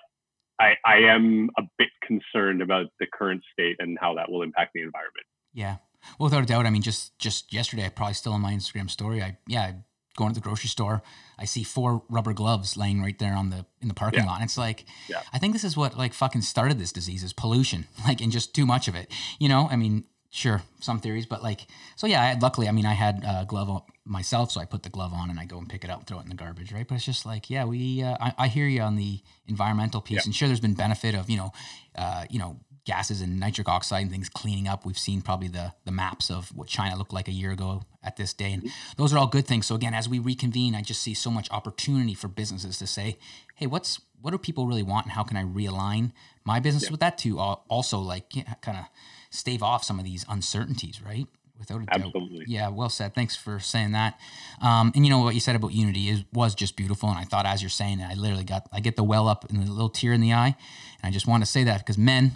I, I am a bit concerned about the current state and how that will impact the environment. Yeah. Well, without a doubt. I mean, just, just yesterday, I probably still on my Instagram story. I, yeah, I going to the grocery store, I see four rubber gloves laying right there on the in the parking yeah. lot. And it's like, yeah. I think this is what like fucking started this disease is pollution, like, and just too much of it. You know, I mean, sure, some theories, but like, so yeah, I, luckily, I mean, I had a glove on myself, so I put the glove on and I go and pick it up, throw it in the garbage, right? But it's just like, yeah, we, uh, I, I hear you on the environmental piece, yeah. and sure, there's been benefit of, you know, uh, you know, gases and nitric oxide and things cleaning up. We've seen probably the the maps of what China looked like a year ago at this day. And those are all good things. So again, as we reconvene, I just see so much opportunity for businesses to say, hey, what's what do people really want and how can I realign my business yeah. with that to also like kind of stave off some of these uncertainties, right? Without a doubt. Absolutely. Yeah, well said. Thanks for saying that. Um, and you know what you said about unity is was just beautiful. And I thought as you're saying it, I literally got, I get the well up and a little tear in the eye. And I just want to say that because men,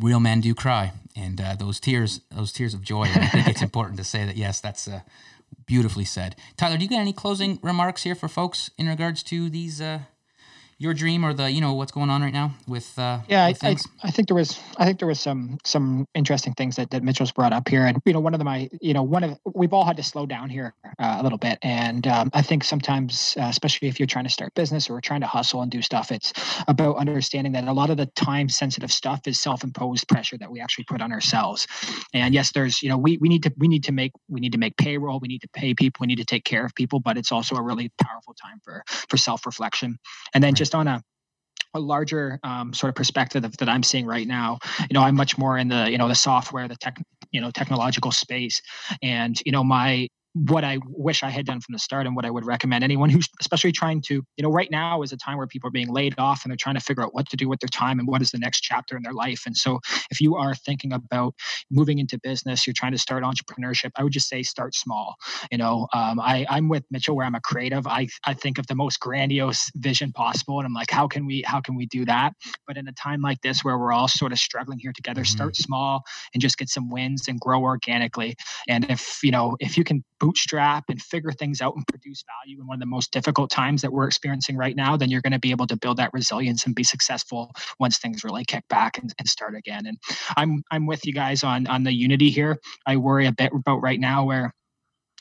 real men do cry, and uh, those tears, those tears of joy. I think it's important to say that. Yes, that's uh, beautifully said, Tyler. Do you got any closing remarks here for folks in regards to these, uh, your dream or the, you know, what's going on right now with? Uh, yeah, with I, I, I think there was, I think there was some some interesting things that, that Mitchell's brought up here, and you know, one of them, I, you know, one of we've all had to slow down here uh, a little bit, and um, I think sometimes, uh, especially if you're trying to start business or trying to hustle and do stuff, it's about understanding that a lot of the time sensitive stuff is self-imposed pressure that we actually put on ourselves. And yes, there's, you know, we we need to we need to make we need to make payroll, we need to pay people, we need to take care of people, but it's also a really powerful time for for self-reflection, and then right. just on a a larger um, sort of perspective of, that I'm seeing right now, you know, I'm much more in the, you know, the software, the tech, you know, technological space. And, you know, my, what I wish I had done from the start and what I would recommend anyone who's especially trying to, you know, right now is a time where people are being laid off and they're trying to figure out what to do with their time and what is the next chapter in their life. And so if you are thinking about moving into business, you're trying to start entrepreneurship, I would just say start small. You know, um, I, I'm with Mitchell where I'm a creative. I, I think of the most grandiose vision possible. And I'm like, how can we, how can we do that? But in a time like this, where we're all sort of struggling here together, mm-hmm. start small and just get some wins and grow organically. And if, you know, if you can bootstrap and figure things out and produce value in one of the most difficult times that we're experiencing right now, then you're going to be able to build that resilience and be successful once things really kick back and, and start again. And I'm I'm with you guys on on the unity here. I worry a bit about right now where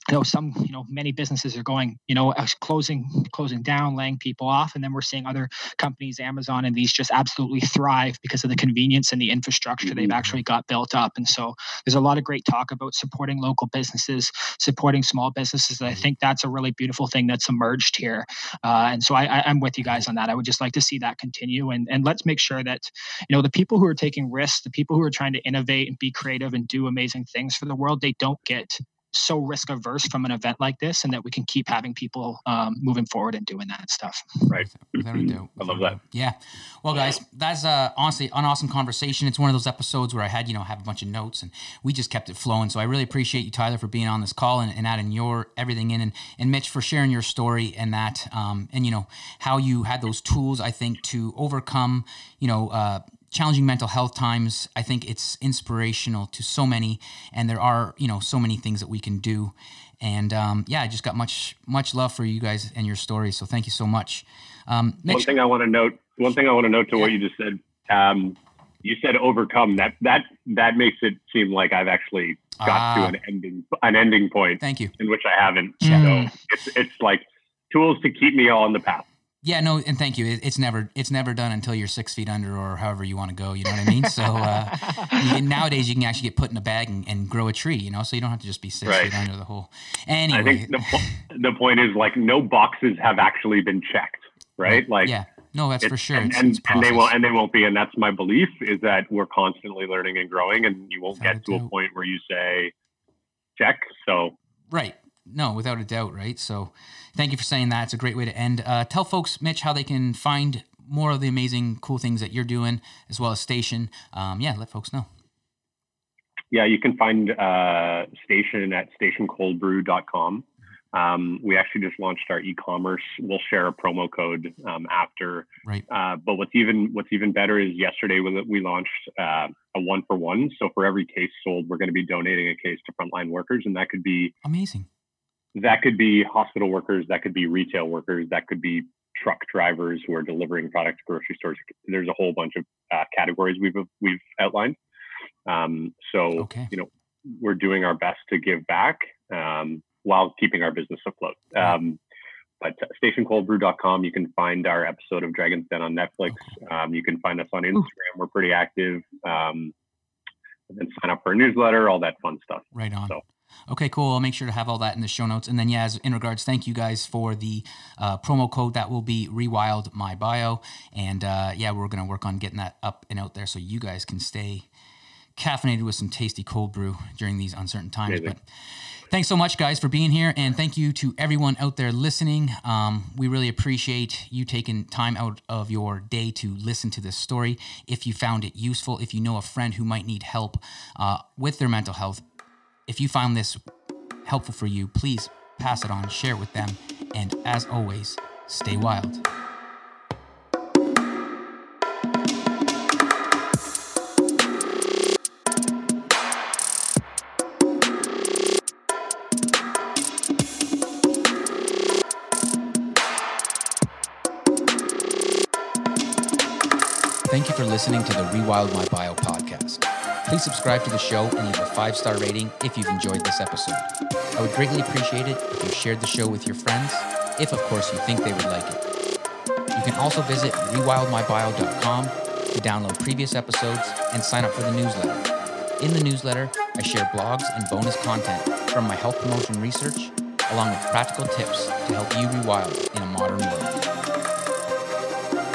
I know some, you know, many businesses are going, you know, closing, closing down, laying people off. And then we're seeing other companies, Amazon and these, just absolutely thrive because of the convenience and the infrastructure they've actually got built up. And so there's a lot of great talk about supporting local businesses, supporting small businesses. And I think that's a really beautiful thing that's emerged here. Uh, and so I, I, I'm with you guys on that. I would just like to see that continue. And, and let's make sure that, you know, the people who are taking risks, the people who are trying to innovate and be creative and do amazing things for the world, they don't get so risk averse from an event like this, and that we can keep having people um, moving forward and doing that stuff. Right. Without, without do, I love that. Yeah. Well, guys, that's uh, honestly an awesome conversation. It's one of those episodes where I had, you know, have a bunch of notes and we just kept it flowing. So I really appreciate you, Tyler, for being on this call and, and adding your everything in, and, and Mitch for sharing your story and that, um, and, you know, how you had those tools, I think, to overcome, you know, uh, challenging mental health times. I think it's inspirational to so many, and there are, you know, so many things that we can do. And um, yeah, I just got much, much love for you guys and your story. So thank you so much. Um, Mitch, one thing I want to note, one thing I want to note to yeah. what you just said, um, you said overcome. That, that, that makes it seem like I've actually got uh, to an ending, an ending point. Thank you. In which I haven't. Mm. So it's, it's like tools to keep me on the path. Yeah, no, and thank you. It, it's never it's never done until you're six feet under or however you want to go. You know what I mean? So uh, you can, nowadays you can actually get put in a bag and, and grow a tree, you know, so you don't have to just be six right. feet under the whole. Anyway. I think the, po- the point is, like, no boxes have actually been checked, right? Like, yeah, no, that's for sure. And, it's, and, it's and, they will, and they won't be. And that's my belief, is that we're constantly learning and growing, and you won't without get to a, a point where you say, check. So right. No, without a doubt, right? So thank you for saying that. It's a great way to end. Uh, tell folks, Mitch, how they can find more of the amazing, cool things that you're doing, as well as Station. Um, yeah, let folks know. Yeah, you can find uh, Station at station cold brew dot com. Um, we actually just launched our e-commerce. We'll share a promo code um, after. Right. Uh, but what's even what's even better is yesterday we, we launched uh, a one-for-one. So for every case sold, we're going to be donating a case to frontline workers, and that could be amazing. That could be hospital workers, that could be retail workers, that could be truck drivers who are delivering product to grocery stores. There's a whole bunch of uh, categories we've we've outlined. Um, so, okay. you know, we're doing our best to give back. Um, while keeping our business afloat. Um, but station cold brew dot com, you can find our episode of Dragons Den on Netflix. Um, you can find us on Instagram. We're pretty active. Um, and then sign up for a newsletter, all that fun stuff. Right on. So. Okay, cool. I'll make sure to have all that in the show notes. And then, yeah, as in regards, thank you guys for the uh, promo code. That will be Rewild My Bio. And uh, yeah, we're going to work on getting that up and out there so you guys can stay caffeinated with some tasty cold brew during these uncertain times. Amazing. But thanks so much, guys, for being here. And thank you to everyone out there listening. Um, we really appreciate you taking time out of your day to listen to this story. If you found it useful, if you know a friend who might need help uh, with their mental health, if you found this helpful for you, please pass it on, share it with them, and as always, stay wild. Thank you for listening to the Rewild My Bio podcast. Please subscribe to the show and leave a five-star rating if you've enjoyed this episode. I would greatly appreciate it if you shared the show with your friends, if, of course, you think they would like it. You can also visit rewild my bio dot com to download previous episodes and sign up for the newsletter. In the newsletter, I share blogs and bonus content from my health promotion research, along with practical tips to help you rewild in a modern world.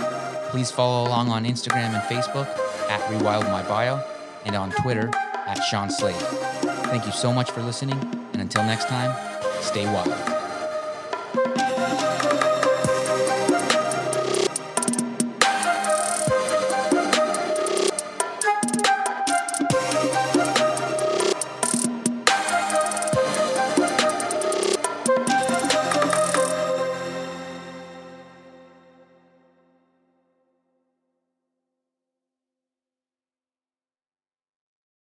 Please follow along on Instagram and Facebook at rewild my bio. And on Twitter, at Sean Slade. Thank you so much for listening, and until next time, stay wild.